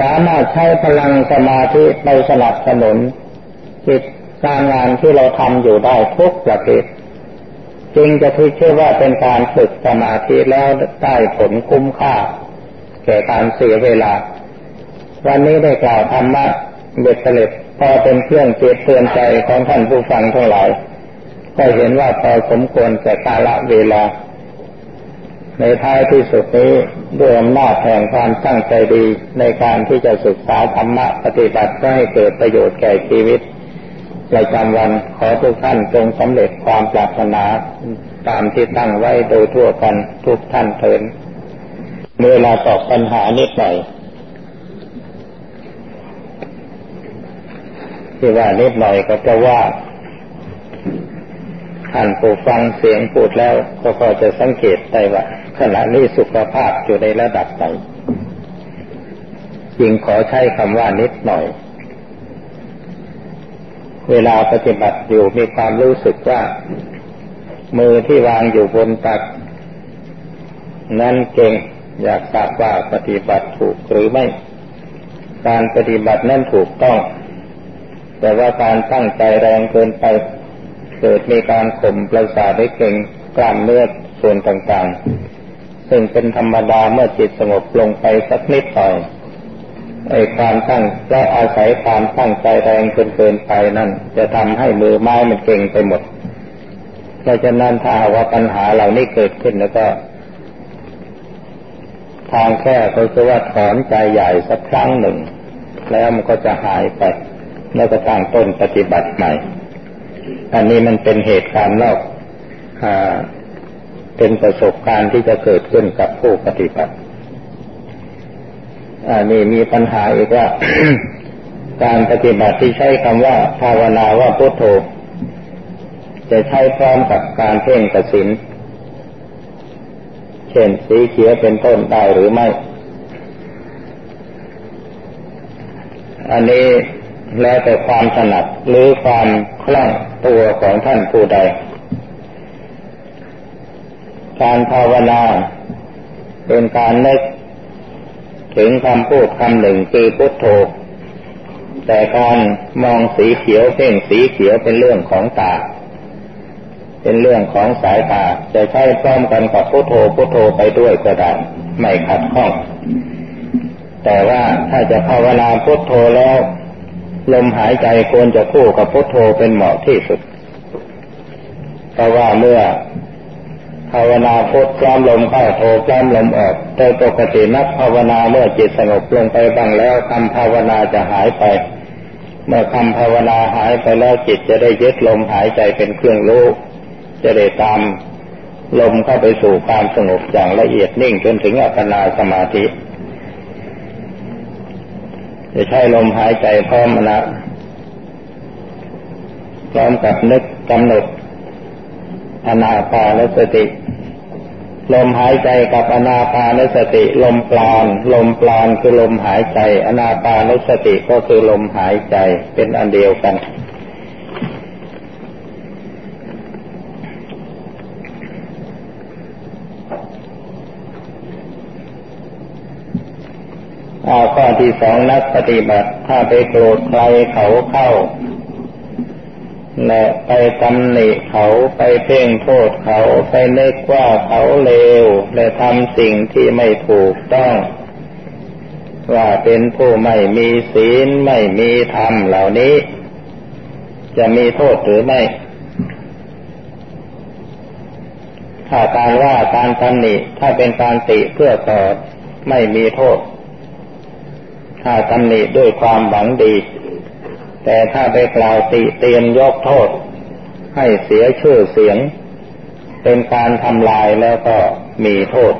สามารถใช้พลังสมาธิไปสนับสนุนกิจการงานที่เราทำอยู่ได้ทุกประเภทจึงจะถือว่าเป็นการฝึกสมาธิแล้วได้ผลคุ้มค่าแก่การเสียเวลาวันนี้ได้กล่าวธรรมะเบ็ดเสร็จพอเป็นเครื่องเตือนใจของท่านผู้ฟังทั้งหลายก็เห็นว่าพอสมควรแก่กาลเวลาในท้ายที่สุดนี้ด้วยอำนาจแห่งความตั้งใจดีในการที่จะศึกษาธรรมะปฏิบัติให้เกิดประโยชน์แก่ชีวิตประจำวันขอทุกท่านจงสำเร็จความปรารถนาตามที่ตั้งไว้โดยทั่วกันทุกท่านเถิดเวลาตอบปัญหานิดหน่อยที่ว่านิดหน่อยก็เพราะว่าท่านผู้ฟังเสียงพูดแล้วก็พอจะสังเกตได้ว่าขณะนี้สุขภาพอยู่ในระดับไหนจึงขอใช้คำว่านิดหน่อยเวลาปฏิบัติอยู่มีความรู้สึกว่ามือที่วางอยู่บนตักนั้นเก่งอยากทราบว่าปฏิบัติถูกหรือไม่การปฏิบัตินั้นถูกต้อง แต่ว่าการตั้งใจแรงเกินไปเกิดมีการข่มประสาทได้เก่งกล้ามเนื้อส่วนต่างๆซึ่งเป็นธรรมดาเมื่อจิตสงบลงไปสักนิดหน่อยไอ้ความตั้งและอาศัยความตั้งใจแรงเกินเกินไปนั่นจะทำให้มือไม้มันเก่งไปหมดเพราะฉะนั้นถ้าว่าปัญหาเหล่านี้เกิดขึ้นแล้วก็ทางแค่ก็คือว่าถอนใจใหญ่สักครั้งหนึ่งแล้วมันก็จะหายไปแล้วก็ตั้งต้นปฏิบัติใหม่อันนี้มันเป็นเหตุการณ์นอกเป็นประสบการณ์ที่จะเกิดขึ้นกับผู้ปฏิบัติอันนี้มีปัญหาอีกว่า การปฏิบัติที่ใช้คำว่าภาวนาว่าพุทโธจะใช้พร้อมกับการเพ่งกสิณเช่นสีเขียวเป็นต้นได้หรือไม่อันนี้แล้วแต่ความถนัดหรือความคล่องตัวของท่านผู้ใดการภาวนาเป็นการนึกถึงคำพูดคำหนึ่งคือพุทโธแต่การมองสีเขียวเพ่งสีเขียวเป็นเรื่องของตาเป็นเรื่องของสายตาจะใช้พร้อมกันกับพุทโธพุทโธไปด้วยก็ได้ไม่ขัดข้องแต่ว่าถ้าจะภาวนาพุทโธแล้วลมหายใจควรจะคู่กับพุทโธเป็นเหมาะที่สุดเพราะว่าเมื่อภาวนาพุทพร้อมลมเข้าโธพร้อมลมออกโดยปกตินักภาวนาเมื่อจิตสงบลงไปบ้างแล้วคำภาวนาจะหายไปเมื่อคำภาวนาหายไปแล้วจิตจะได้ยึดลมหายใจเป็นเครื่องรู้จะได้ตามลมเข้าไปสู่ความสงบอย่างละเอียดนิ่งจนถึงอัปปนาสมาธิจะใช้ลมหายใจพร้อมนะพร้อมกับนึกกำหนดอานาปานสติลมหายใจกับอานาปานสติลมปราณลมปราณคือลมหายใจอานาปานสติก็คือลมหายใจเป็นอันเดียวกันเอาข้อที่สองนักปฏิบัติถ้าไปโกรธใครเขาเข้าและไปตำหนิเขาไปเพ่งโทษเขาไปนึกว่าเขาเลวและทำสิ่งที่ไม่ถูกต้องว่าเป็นผู้ไม่มีศีลไม่มีธรรมเหล่านี้จะมีโทษหรือไม่ถ้าการว่าการตำหนิถ้าเป็นการติเพื่อก่อไม่มีโทษถ้าตำหนิด้วยความหวังดีแต่ถ้าไปกล่าวติเตียนยกโทษให้เสียชื่อเสียงเป็นการทำลายแล้วก็มีโทษ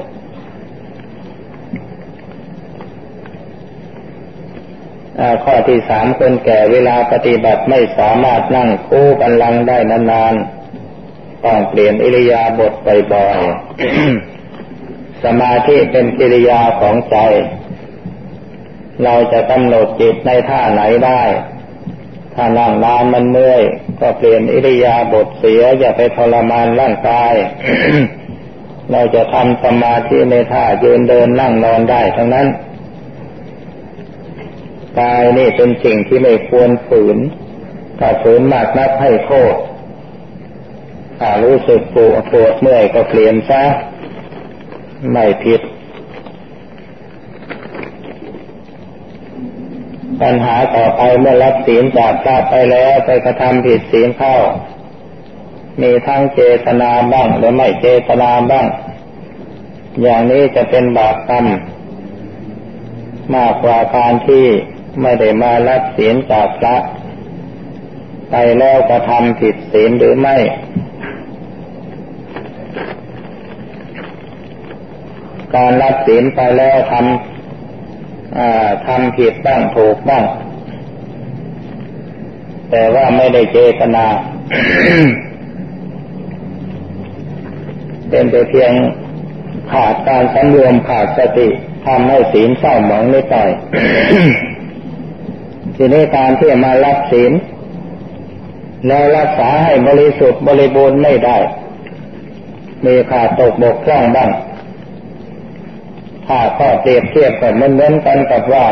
ข้อที่สามคนแก่เวลาปฏิบัติไม่สามารถนั่งคู่บัลลังก์ได้นานๆต้องเปลี่ยนอิริยาบถบ่อยๆ สมาธิเป็นกิริยาของใจเราจะกำหนดจิตในท่าไหนได้ถ้านั่งนานมันเมื่อยก็เปลี่ยนอิริยาบถเสียอย่าไปทรมานร่างกาย เราจะทำสมาธิในท่ายืนเดินนั่งนอนได้ทั้งนั้นกายนี่เป็นสิ่งที่ไม่ควรฝืนถ้าฝืนมากนักให้โทษถ้ารู้สึกปวดปวดเมื่อยก็เปลี่ยนซะไม่ผิดปัญหาต่อไปเมื่อรับศีลจากพระไปแล้วไปกระทำผิดศีลเข้ามีทั้งเจตนาบ้างหรือไม่เจตนาบ้างอย่างนี้จะเป็นบาปกรรมมากกว่าการที่ไม่ได้มารับศีลจากพระไปแล้วกระทำผิดศีลหรือไม่การรับศีลไปแล้วทำทำผิดบ้างถูกบ้างแต่ว่าไม่ได้เจตนา เป็นแต่เพียงขาดการสำรวมขาดสติทำให้ศีลเศร้าหมองไม่ต่อย ทีนี้การที่มารับศีลแล้วรักษาให้บริสุทธิ์บริบูรณ์ไม่ได้มีขาดตกบกพร่องบ้างถ้าข้อเปรียบเทียบกันมันเหมือนกันกับว่า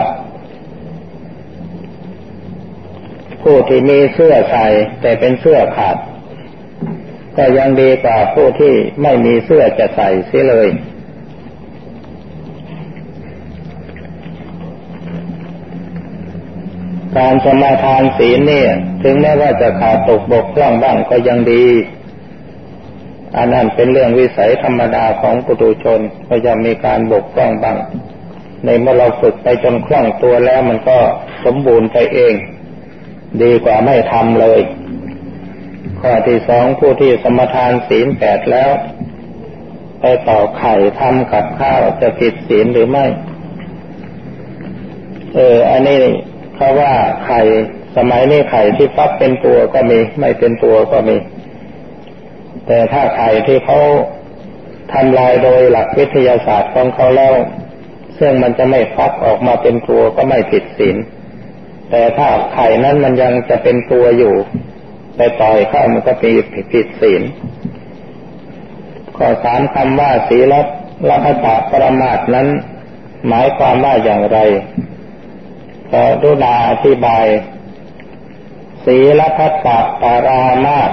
ผู้ที่มีเสื้อใส่แต่เป็นเสื้อขาดก็ยังดีกว่าผู้ที่ไม่มีเสื้อจะใส่เสียเลยการสมาทานศีลเนี่ยถึงแม้ว่าจะขาดตกบกพร่องบ้างก็ยังดีอันนั้นเป็นเรื่องวิสัยธรรมดาของปุถุชนก็จะมีการบกพร่องบ้างในเมื่อเราฝึกไปจนคล่องตัวแล้วมันก็สมบูรณ์ไปเองดีกว่าไม่ทำเลยข้อที่สองผู้ที่สมาทานศีลแปดแล้วไปต่อไข่ทำกับข้าวจะผิดศีลหรือไม่เอออันนี้เพราะว่าไข่สมัยนี้ไข่ที่ฟักเป็นตัวก็มีไม่เป็นตัวก็มีแต่ถ้าไข่ที่เขาทำลายโดยหลักวิทยาศาสตร์ของเขาแล้วซึ่งมันจะไม่ฟักออกมาเป็นตัวก็ไม่ผิดศีลแต่ถ้าไข่นั้นมันยังจะเป็นตัวอยู่ไปต่อยเข้ามันก็มีผิดศีลข้อสามคำว่าศีลละอัตตะปรมาทนั้นหมายความว่าอย่างไรขอดูดาอธิบายศีลพัตตปรามาส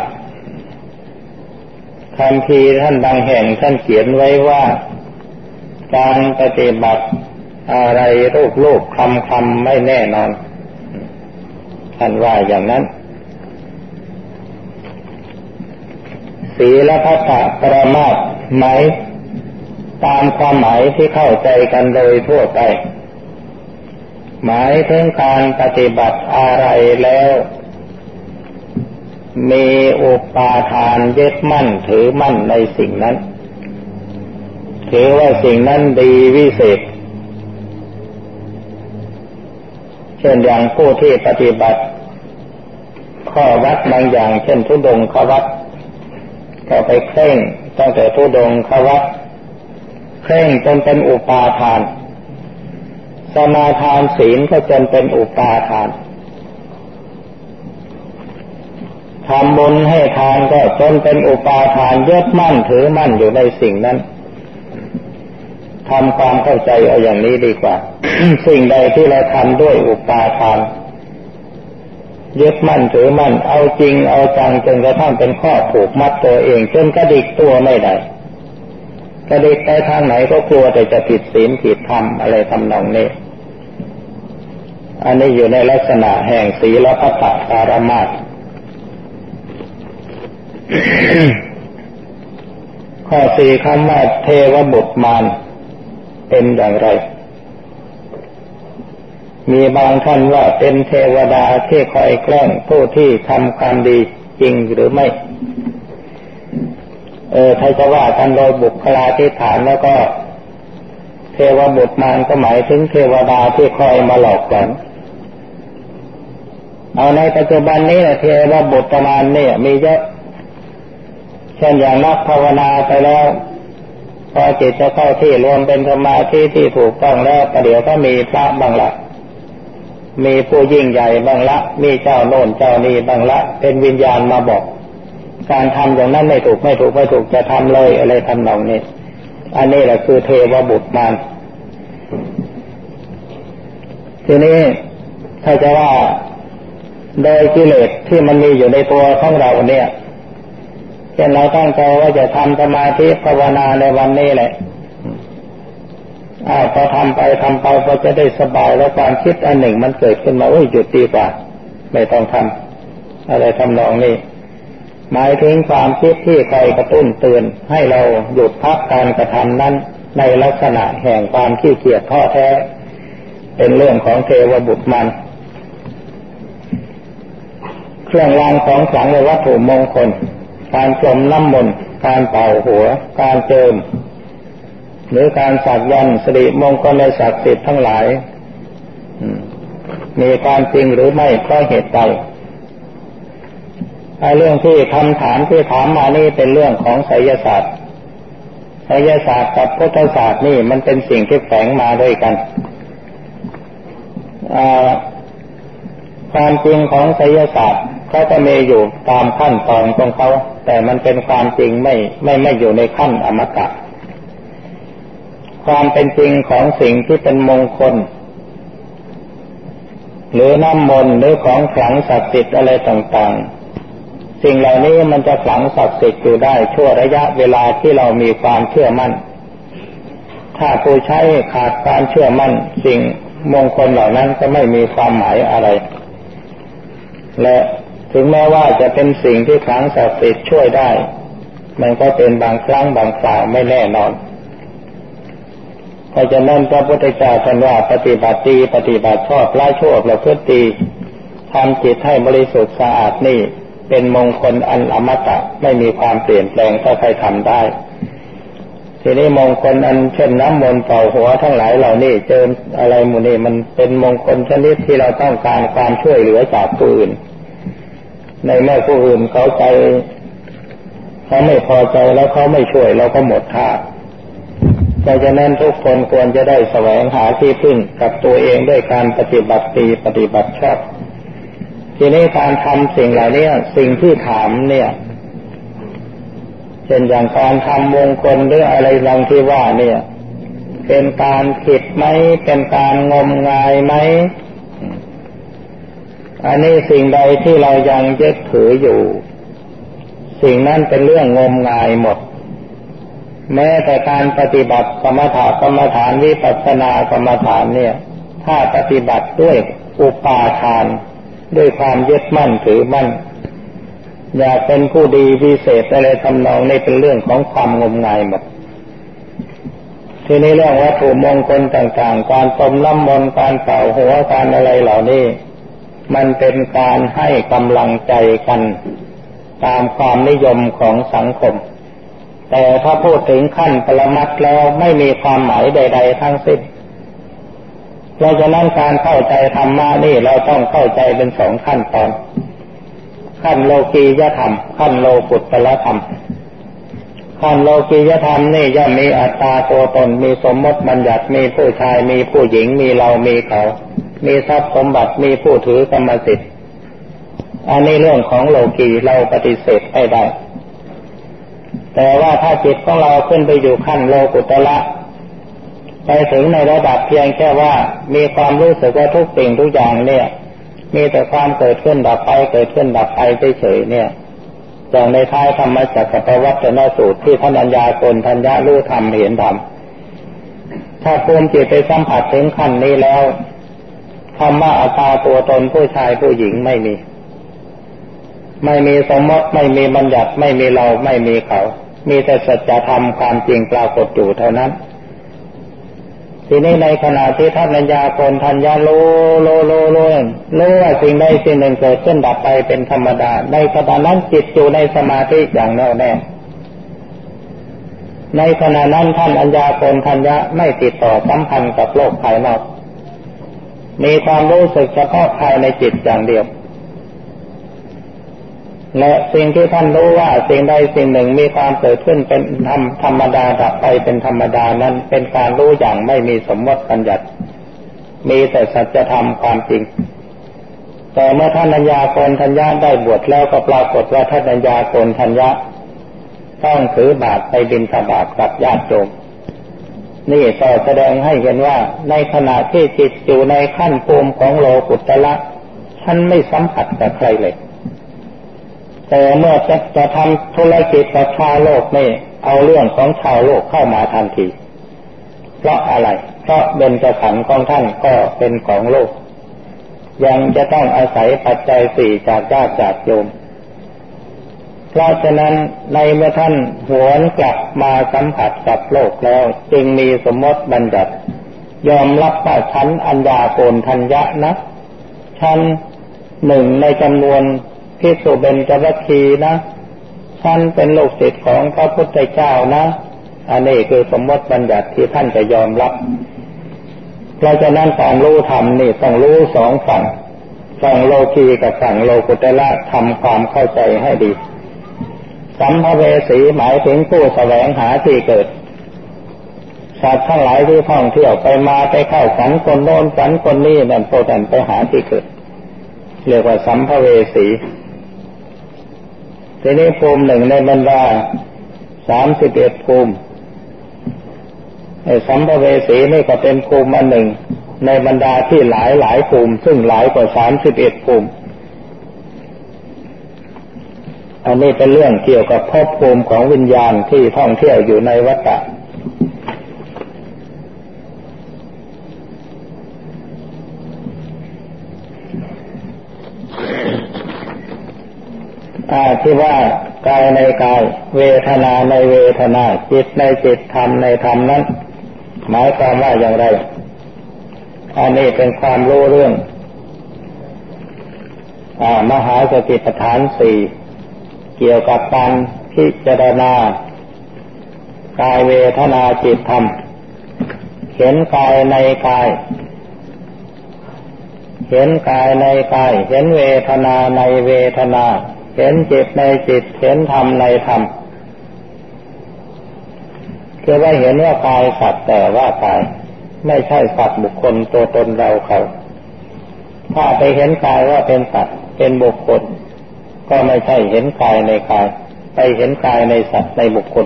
คำพีท่านบางแห่งท่านเขียนไว้ว่าการปฏิบัติอะไรรูปรูปคำคำไม่แน่นอนท่านว่าอย่างนั้นศีลพัตตปรามาสไหมตามความหมายที่เข้าใจกันโดยทั่วไปหมายถึงการปฏิบัติอะไรแล้วมีอุปาทานยึดมั่นถือมั่นในสิ่งนั้นถือว่าสิ่งนั้นดีวิเศษเช่นอย่างผู้ที่ปฏิบัติข้อวัดบางอย่างเช่นธุดงค์วัดก็ไปเคร่งตั้งแต่ธุดงค์วัดเคร่งจนเป็นอุปาทานสมาทานศีลก็จนเป็นอุปาทานทำบุญให้ทานก็จนเป็นอุปาทานยึดมั่นถือมั่นอยู่ในสิ่งนั้นทำความเข้าใจเอาอย่างนี้ดีกว่า สิ่งใดที่เราทำด้วยอุปาทานยึดมั่นถือมั่นเอาจริงเอาจังจนกระทั่งเป็นข้อผูกมัดตัวเองจนกระดิกตัวไม่ได้กระดิกไปทางไหนก็กลัวแต่จะผิดศีลผิดธรรมอะไรทำนองนี้อันนี้อยู่ในลักษณะแห่งศีลพัตตปรามาส ข้อสี่คำว่าเทวบุตรมารเป็นอย่างไรมีบางท่านว่าเป็นเทวดาที่คอยแกล้งผู้ที่ทำความดีจริงหรือไม่เออถ้าจะว่ากันโดยบุคลาธิฐานแล้วก็เทวบุตรมารก็หมายถึงเทวดาที่คอยมาหลอกหลอนเอาในปัจจุบันนี้เทวบุตรมารเนี่ยมีเยอะเช่นอย่างนักภาวนาไปแล้วพอจิตจะเข้าที่รวมเป็นสมาธิที่ถูกต้องแล้วประเดี๋ยวก็มีพระบ้างละมีผู้ยิ่งใหญ่บ้างละมีเจ้าโน่นเจ้านี้บ้างละเป็นวิญญาณมาบอกการทำอย่างนั้นไม่ถูกไม่ถูกไม่ถูกจะทำเลยอะไรทำนองนี้อันนี้แหละคือเทวบุตรมารทีนี้ถ้าจะว่าโดยกิเลสที่มันมีอยู่ในตัวของเราเนี่ยเช่นเราตั้งใจว่าจะทำสมาธิภาวนาในวันนี้แหละอ้าวพอทำไปทำไปพอจะได้สบายแล้วความคิดอันหนึ่งมันเกิดขึ้นมาโอ้ยหยุดดีกว่าไม่ต้องทำอะไรทำนองนี้หมายถึงความคิดที่คอยกระตุ้นเตือนให้เราหยุดพักการกระทำนั้นในลักษณะแห่งความขี้เกียจท้อแท้เป็นเรื่องของเทวบุตรมารเครื่องรางของขลังในวัตถุมงคลการพรมน้ำมนต์การเป่าหัวการเจิมหรือการสักยันต์สิริมงคลในศักดิ์สิทธิ์ทั้งหลายมีความจริงหรือไม่ก็เหตุใดไอ้เรื่องที่คำถามที่ถามมานี่เป็นเรื่องของไสยศาสตร์ไสยศาสตร์กับพุทธศาสตร์นี่มันเป็นสิ่งที่แฝงมาด้วยกันความจริงของไสยศาสตร์เขาจะมีอยู่ตามขั้นตอนของเขาแต่มันเป็นความจริงไม่ไม่ไม่อยู่ในขั้นอมตะความเป็นจริงของสิ่งที่เป็นมงคล หรือน้ำมนต์หรือของขลังศักดิ์สิทธิ์อะไรต่างๆสิ่งเหล่านี้มันจะขลังศักดิ์สิทธิ์อยู่ได้ชั่วระยะเวลาที่เรามีความเชื่อมั่นถ้าผู้ใช้ขาดความเชื่อมั่นสิ่งมงคลเหล่านั้นก็ไม่มีความหมายอะไรและถึงแม้ว่าจะเป็นสิ่งที่ขลังศักดิ์สิทธิ์ช่วยได้มันก็เป็นบางครั้งบางคราวไม่แน่นอนเพราะฉะนั้นพระพุทธเจ้าท่านว่าปฏิบัติดีปฏิบัติชอบละชั่วประพฤติดีทำจิตให้บริสุทธิ์สะอาดนี่เป็นมงคลอันอมตะไม่มีความเปลี่ยนแปลงถ้าใครทำได้ทีนี้มงคลอันเช่นน้ำมนต์เป่าหัวทั้งหลายเหล่านี้เจออะไรหมู่นี้มันเป็นมงคลชนิดที่เราต้องการความช่วยเหลือจากผู้อื่นในเมื่อผู้อื่นเขาใจเขาไม่พอใจแล้วเขาไม่ช่วยเราก็หมดท่าเพราะฉะนั้นทุกคนควรจะได้แสวงหาที่พึ่งกับตัวเองด้วยการปฏิบัติดีปฏิบัติชอบทีนี้การทำสิ่งเหล่านี้สิ่งที่ถามเนี่ยเช่นอย่างการทำมงคลหรืออะไรลังที่ว่าเนี่ยเป็นการผิดไหมเป็นการงมงายไหมอันนี้สิ่งใดที่เรายังยึดถืออยู่สิ่งนั้นเป็นเรื่องงมงายหมดแม้แต่การปฏิบัติกรรมฐานกรรมฐานวิปัสสนากรรมฐานเนี่ยถ้าปฏิบัติด้วยอุปาทานด้วยความยึดมั่นถือมั่นอยากเป็นผู้ดีวิเศษอะไรทำนองนี้เป็นเรื่องของความงมงายหมดทีนี้เรื่องวัตถุมงคลต่างๆการต้มน้ำมนต์การเป่าหัวการอะไรเหล่านี้มันเป็นการให้กำลังใจกันตามความนิยมของสังคมแต่ถ้าพูดถึงขั้นปรมัตถ์แล้วไม่มีความหมายใดๆทั้งสิ้นเพราะฉะนั้นการเข้าใจธรรมะนี่เราต้องเข้าใจเป็นสองขั้นตอนขั้นโลกียธรรมขั้นโลกุตตรธรรมขั้นโลกียธรรมนี่ย่อมมีอัตตาตัวตนมีสมมติบัญญัติมีผู้ชายมีผู้หญิงมีเรามีเขามีทรัพย์สมบัติมีผู้ถือกรรมสิทธิ์อันนี้เรื่องของโลกีเราปฏิเสธไม่ได้แต่ว่าถ้าจิตของเราขึ้นไปอยู่ขั้นโลกุตระไปถึงในระดับเพียงแค่ว่ามีความรู้สึกว่าทุกสิ่งทุกอย่างเนี่ยมีแต่ความเกิดขึ้นดับไปเกิดขึ้นดับไปเฉยๆเนี่ยอย่างในท้ายธรรมจักรปวัตตนสูตรที่ท่านอัญญาโกณทัญญะรู้ธรรมเห็นธรรมถ้าภูมิจิตไปสัมผัสถึงขั้นนี้แล้วธรรมะอัตตาตัวตนผู้ชายผู้หญิงไม่มีไม่มีสมมติไม่มีบัญญัติไม่มีเราไม่มีเขามีแต่สัจธรรมความจริงปรากฏอยู่เท่านั้นทีนี้ในขณะที่ท่านปัญญาคนทัญญาโลโลโลโลรู้ว่าสิ่งใดสิ่งหนึ่งเกิดขึ้นดับไปเป็นธรรมดาในขณะนั้นจิตอยู่ในสมาธิอย่างแน่วแน่ในขณะนั้นท่านปัญญาคนทัญญาไม่ติดต่อสัมพันธ์กับโลกภายนอกมีความรู้สึกเฉพาะภายในจิตอย่างเดียวและสิ่งที่ท่านรู้ว่าสิ่งใดสิ่งหนึ่งมีความเกิดขึ้นเป็นธรรมดาดับไปเป็นธรรมดานั้นเป็นการรู้อย่างไม่มีสมมติบัญญัติมีแต่สัจธรรมความจริงแต่เมื่อท่านปัญญาโกณทัญญะได้บวชแล้วก็ปรากฏว่าท่านปัญญาโกณทัญญะต้องถือบาตรไปบิณฑบาตกับญาติโยมนี่ก็แสดงให้เห็นว่าในขณะที่จิตอยู่ในขั้นภูมิของโลกุตตระท่านไม่สัมผัสกับใครเลยแต่เมื่อจะจะทำธุรกิจกับชาวโลกนี่เอาเรื่องของชาวโลกเข้ามาทันทีเพราะอะไรเพราะเบญจขันธ์ของท่านก็เป็นของโลกยังจะต้องอาศัยปัจจัยสี่จากญาติจากโยมเพราะฉะนั้นในเมื่อท่านหวนกลับมาสัมผัสกับโลกแล้วจึงมีสมมติบัญญัติยอมรับว่าฉันอัญญาโกณทัญญะนะฉันหนึ่งในจำนวนภิกษุเบญจวัคคีย์นะท่านเป็นลูกศิษย์ของพระพุทธเจ้านะอันนี้คือสมมติบัญญัติที่ท่านจะยอมรับเพราะฉะนั้นการรู้ธรรมนี่ต้องรู้สองฝั่งฝั่งโลกีกับฝั่งโลกุตตระทำความเข้าใจให้ดีสัมภเวสีหมายถึงผู้แสวงหาที่เกิดสัตว์ทั้งหลายที่ท่องเที่ยวไปมาไปเข้าสังคนโน้นสังคนนี้นั่นโพดันไปหาที่เกิดเรียกว่าสัมภเวสีทีนี้ภูมิหนึ่งในบรรดาสามสิบเอ็ดภูมิไอ้สัมภเวสีนี่ก็เป็นภูมิอันหนึ่ง ในบรรดาที่หลายหลายภูมิซึ่งหลายกว่าสามสิบเอ็ดภูมิอันนี้เป็นเรื่องเกี่ยวกับภพภูมิของวิญญาณที่ท่องเที่ยวอยู่ในวัฏฏะที่ว่ากายในกายเวทนาในเวทนาจิตในจิตธรรมในธรรมนั้นหมายความว่าอย่างไรอันนี้เป็นความรู้เรื่องมหาสติปัฏฐานสี่เกี่ยวกับการพิจารณากายเวทนาจิตธรรมเห็นกายในกายเห็นกายในกายเห็นเวทนาในเวทนาเห็นจิตในจิตเห็นธรรมในธรรมคือว่าเห็นว่ากายสัตว์แต่ว่ากายไม่ใช่สัตว์บุคคลตัวตนเราเขาถ้าไปเห็นกายว่าเป็นสัตว์เป็นบุคคลก็ไม่ใช่เห็นกายในกายไปเห็นกายในสัตว์ในบุคคล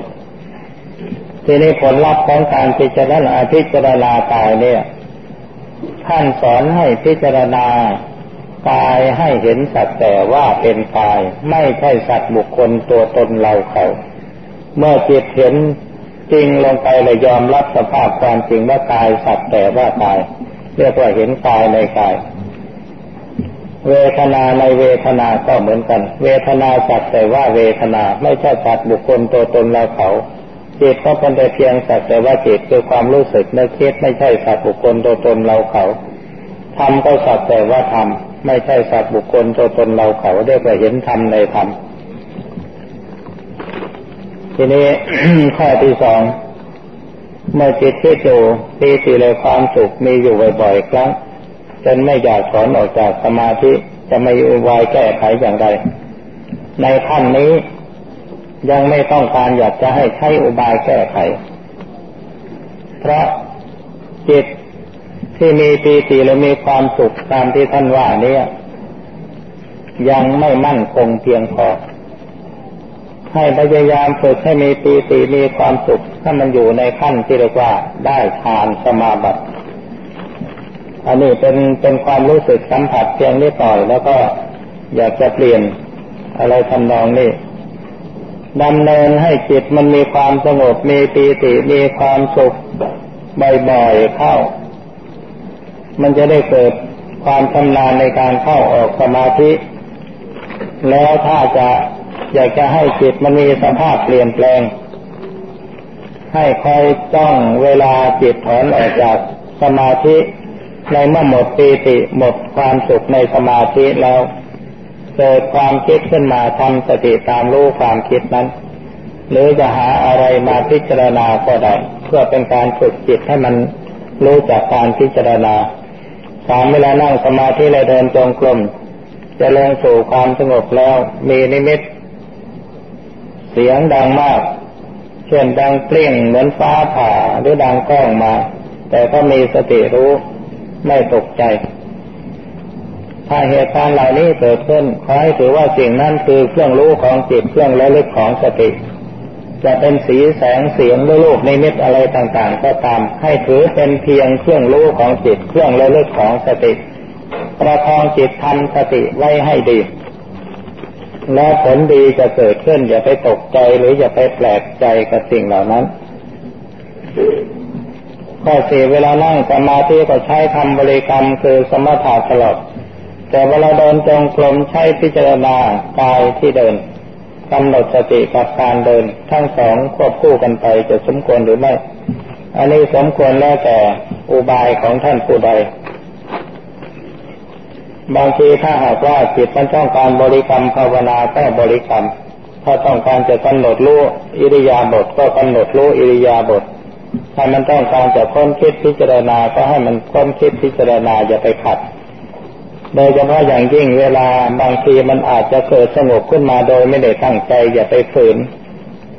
ทีนี้ผลลัพธ์ของการพิจารณาพิจารณากายเนี่ยท่านสอนให้พิจารณากายให้เห็นสัตว์แต่ว่าเป็นกายไม่ใช่สัตว์บุคคลตัวตนเราเขาเมื่อจิตเห็นจริงลงไปเลยยอมรับสภาพความจริงว่ากายสัตว์แต่ว่ากายเรียกว่าเห็นกายในกายเวทนาในเวทนาก็เหมือนกันเวทนาสัตว์แต่ว่าเวทนาไม่ใช่สัตว์บุคคลตัวตนเราเขาจิตก็เป็นแต่เพียงสัตว์แต่ว่าจิตคือความรู้สึกนึกคิดไม่ใช่สัตว์บุคคลตัวตนเราเขาธรรมก็สัตว์แต่ว่าธรรมไม่ใช่สัตว์บุคคลตัวตนเราเขาเรียกว่าเห็นธรรมในธรรมทีนี้ ข้อที่สองเมื่อจิตที่อยู่ปีติเลยความสุขมีอยู่บ่อยๆครั้งจนไม่อยากถอนออกจากสมาธิจะไม่วายแก้ไขอย่างไรในขั้นนี้ยังไม่ต้องการอยากจะให้ใช้อุบายแก้ไขเพราะจิตที่มีปีติและมีความสุขตามที่ท่านว่านี้ยังไม่มั่นคงเพียงพอให้พยายามฝึกให้มีปีติมีความสุขถ้ามันอยู่ในขั้นที่เรียกว่าได้ฌานสมาบัติอันนี้เป็นเป็นความรู้สึกสัมผัสเพียงนิดหน่อยแล้วก็อยากจะเปลี่ยนอะไรทำนองนี้ดำเนินให้จิตมันมีความสงบมีปีติมีความสุขบ่อยๆเข้ามันจะได้เกิดความชำนาญในการเข้าออกสมาธิแล้วถ้าจะอยากจะให้จิตมันมีสภาพเปลี่ยนแปลงให้คอยจ้องเวลาจิตถอนออกจากสมาธิในเมื่อหมดปีติหมดความสุขในสมาธิแล้วเกิดความคิดขึ้นมาทำสติตามรู้ความคิดนั้นหรือจะหาอะไรมาพิจารณาก็ได้เพื่อเป็นการฝึกจิตให้มันรู้จากการพิจารณาสามเวลานั่งสมาธิและเดินจงกรมจะลงสู่ความสงบแล้วมีนิมิตเสียงดังมากเช่นดังเปลี่ยงเหมือนฟ้าผ่าหรือดังก้องมาแต่ก็มีสติรู้ไม่ตกใจถ้าเหตุการณ์เหล่านี้เกิดขึ้นขอให้ถือว่าสิ่งนั้นคือเครื่องรู้ของจิตเครื่องระลึกของสติจะเป็นสีแสงเสียงหรือรูปนิมิตอะไรต่างๆก็ตามให้ถือเป็นเพียงเครื่องรู้ของจิตเครื่องระลึกของสติประคองจิตทำสติไว้ให้ดีและผลดีจะเกิดขึ้นอย่าไปตกใจหรืออย่าไปแปลกใจกับสิ่งเหล่านั้นข้อสี่เวลานั่งสมาธิก็ใช้คำบริกรรมคือสมถะตลอดแต่เวลาเดินจงกรมใช้พิจารณากายที่เดินกำหนดสติกับการเดินทั้งสองควบคู่กันไปจะสมควรหรือไม่อันนี้สมควรแล้วแต่อุบายของท่านผู้ใดบางทีถ้าหากว่าจิตมันต้องการบริกรรมภาวนาก็บริกรรมถ้าต้องการจะกำหนดรู้อิริยาบถก็กำหนดรู้อิริยาบถถ้ามันต้องการจะค้นคิดพิจารณาก็ให้มันค้นคิดพิจารณาอย่าไปขัดโดยเฉพาะอย่างยิ่งเวลาบางทีมันอาจจะเกิดสงบขึ้นมาโดยไม่ได้ตั้งใจอย่าไปฝืน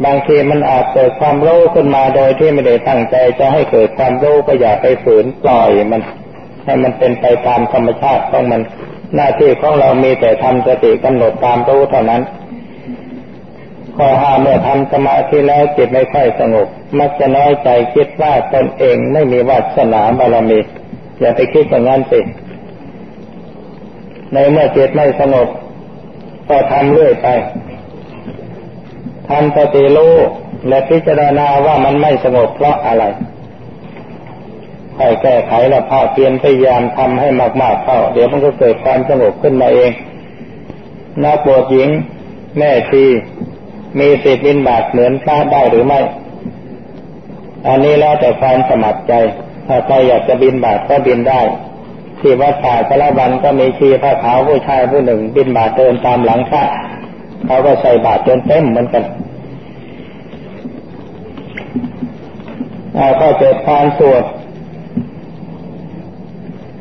บางทีมันอาจเกิดความรู้ขึ้นมาโดยที่ไม่ได้ตั้งใจจะให้เกิดความรู้ก็อย่าไปฝืนปล่อยมันให้มันเป็นไปตามธรรมชาติของมันหน้าที่ของเรามีแต่ทำสติกำหนดตามรู้เท่านั้นข้อห้าเมื่อทำสมาธิแล้วจิตไม่ค่อยสงบมักจะน้อยใจคิดว่าตนเองไม่มีวาสนาบารมี อย่าไปคิดอย่างนั้นสิในเมื่อจิตไม่สงบก็ทำเรื่อยไปทำสติรู้และพิจารณาว่ามันไม่สงบเพราะอะไรค่อยแก้ไขและภาคเพียรพยายามทำให้มากๆเข้าเดี๋ยวมันก็เกิดความสงบขึ้นมาเองนักบวชหญิงแม่ชีมีสิทธิ์บิณฑบาตเหมือนพระได้หรือไม่อันนี้แล้วแต่ความสมัครใจถ้าใครอยากจะบิณฑบาตก็บิณฑได้ที่วัดป่าสารวันก็มีชีผ้าขาวผู้ชายผู้หนึ่งบิณฑบาตเดินตามหลังพระเขาก็ใส่บาตรจนเต็มเหมือนกันเราก็เกิดการสวด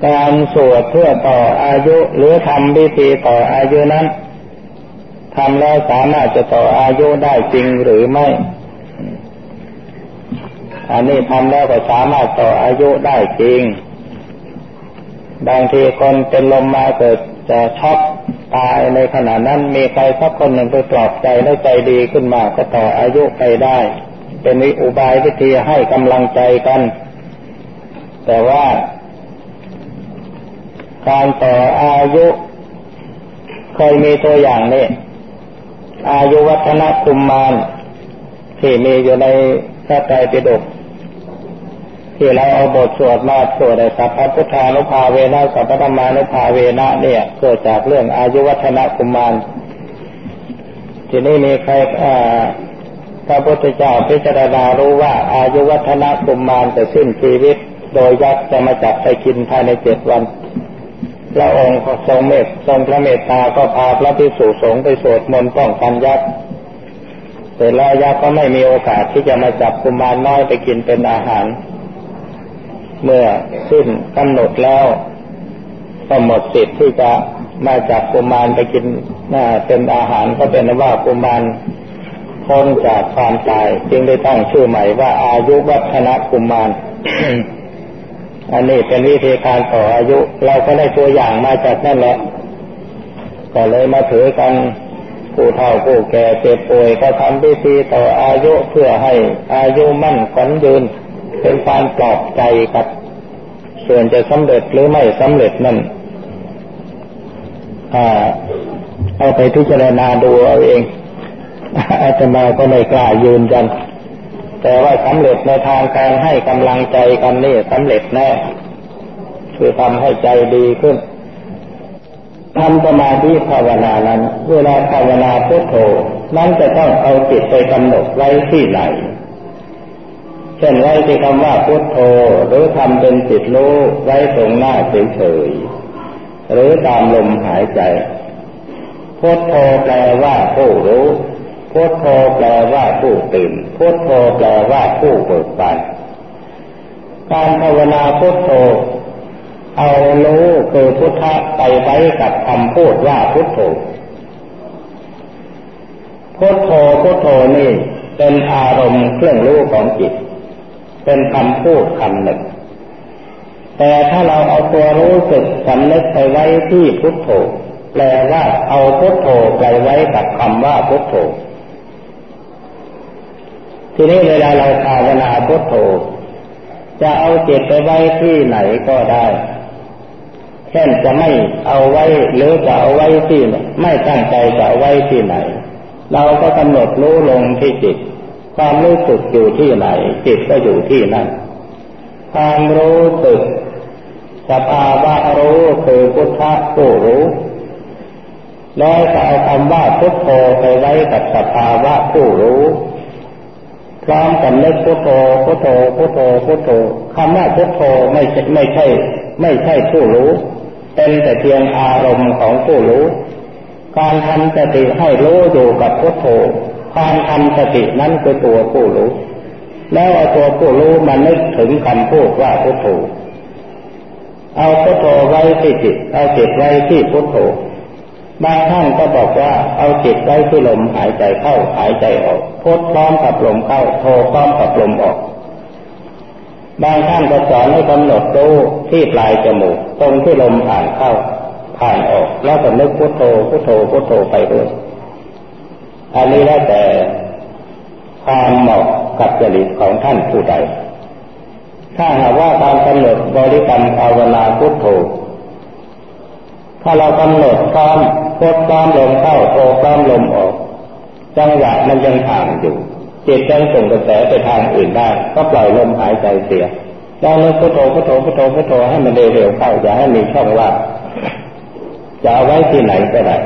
การสวดเพื่อต่ออายุหรือทำพิธีต่ออายุนั้นทำแล้วสามารถจะต่ออายุได้จริงหรือไม่อันนี้ทำแล้วก็สามารถต่ออายุได้จริงบางทีคนเป็นลมมาเกิดจะช็อกตายในขณะนั้นมีใครสักคนหนึ่งไปปลอบใจแล้วใจดีขึ้นมาก็ต่ออายุไปได้เป็นอุบายวิธีให้กำลังใจกันแต่ว่าการต่ออายุเคยมีตัวอย่างนี่อายุวัฒนกุมารที่มีอยู่ในพระไตรปิฎกที่เราเอาบทสวดมาสวดในสัพพพุทธานุภาเวนะสัพพธัมมานุภาเวนะเนี่ยเกิดจากเรื่องอายุวัฒนกุมารที่นี่มีใครพระพุทธเจ้าพิจารณารู้ว่าอายุวัฒนกุมารจะสิ้นชีวิตโดยยักษ์จะมาจับไปกินภายในเจ็ดวันพระองค์ทรงเมตทรงพระเมตตาก็พาพระภิกษุสงฆ์ไปสวดมนต์ป้องกันยักษ์แต่แล้วยักษ์ก็ไม่มีโอกาสที่จะมาจับกุมารน้อยไปกินเป็นอาหารเมื่อสิ้นกำหนดแล้วก็หมดสิทธิ์ที่จะมาจับกุมารไปกินเป็นอาหารก็เป็นว่ากุมารพ้นจากความตายจึงได้ตั้งชื่อใหม่ว่าอายุวัฒนกุมาร อันนี้เป็นวิธีการต่ออายุเราก็ได้ตัวอย่างมาจากนั่นแหละก็เลยมาถือกันผู้เฒ่าผู้แก่เจ็บป่วยก็ทำพิธีต่ออายุเพื่อให้อายุมั่นขวัญยืนเป็นความปลอบใจครับส่วนจะสำเร็จหรือไม่สำเร็จนั่นอ่าเอาไปพิจารณาดูเอาเองอาตมาก็ไม่กล้ายืนยันแต่ว่าสำเร็จในทางการให้กำลังใจกันนี่สำเร็จแน่คือทำให้ใจดีขึ้นทำสมาธิภาวนานั้นเวลาภาวนาพุทโธนั้นจะต้องเอาจิตไปกำหนดไว้ที่ไหนเช่นไว้ที่คำว่าพุทโธหรือทำเป็นจิตรู้ไว้ตรงหน้าเฉยๆหรือตามลมหายใจพุทโธแปลว่าผู้รู้พุทโธแปลว่าผู้ตื่นพุทโธแปลว่าผู้เบิกบานการภาวนาพุทโธเอารู้คือพุทธะไปไว้กับคำพูดว่าพุทโธพุทโธพุทโธนี่เป็นอารมณ์เครื่องรู้ของจิตเป็นคำพูดคำหนึ่งแต่ถ้าเราเอาตัวรู้สึกสำนึกไปไว้ที่พุทโธแปลว่าเอาพุทโธไปไว้กับคำว่าพุทโธทีนี้เวลาเราภาวนาพุทโธจะเอาจิตไปไว้ที่ไหนก็ได้เช่นจะไม่เอาไว้หรือจะเอาไว้ที่ไม่ตั้งใจจะเอาไว้ที่ไหนเราก็กำหนดรู้ลงที่จิตความรู้สึกอยู่ที่ไหนจิตก็อยู่ที่นั่นความรู้สึกสภาวะรู้คือพุทธะผู้รู้แล้วจะเอาคำว่าพุทโธไปไว้กับสภาวะผู้รู้พร้อมกับนึกพุทโธพุทโธพุทโธพุทโธคำว่าพุทโธไม่ใช่ไม่ใช่ไม่ใช่ผู้รู้เป็นแต่เพียงอารมณ์ของผู้รู้การทำสติให้รู้อยู่กับพุทโธการทำสตินั้นคือตัวผู้รู้แล้วเอาตัวผู้รู้มานึกถึงคำพูดว่าพุทโธเอาพุทโธไว้ที่จิตเอาจิตไว้ที่พุทโธบางท่านก็บอกว่าเอาจิตไว้ที่ลมหายใจเข้าหายใจออกพุทพร้อมกับลมเข้าโธพร้อมกับลมออกบางท่านก็สอนให้กำหนดรู้ที่ปลายจมูกตรงที่ลมผ่านเข้าผ่านออกแล้วก็นึกพุทโธพุทโธพุทโธไปด้วยอันนี้แล้วแต่ความเหมาะกับจริตของท่านผู้ใด ถ้าหากว่าการกำหนดบริกรรมภาวนาพุทโธถ้าเรากำหนดพร้อมโคตรพร้อมลมเข้าโคตรพร้อมลมออกจังหวะมันยังห่างอยู่จิตยังส่งกระแสไปทางอื่นได้ก็ปล่อยลมหายใจเสียแล้วนึกพุทโธพุทโธพุทโธพุทโธให้มันเร็วๆเข้าอย่าให้มีช่องว่างจะเอาไว้ที่ไหนก็ได้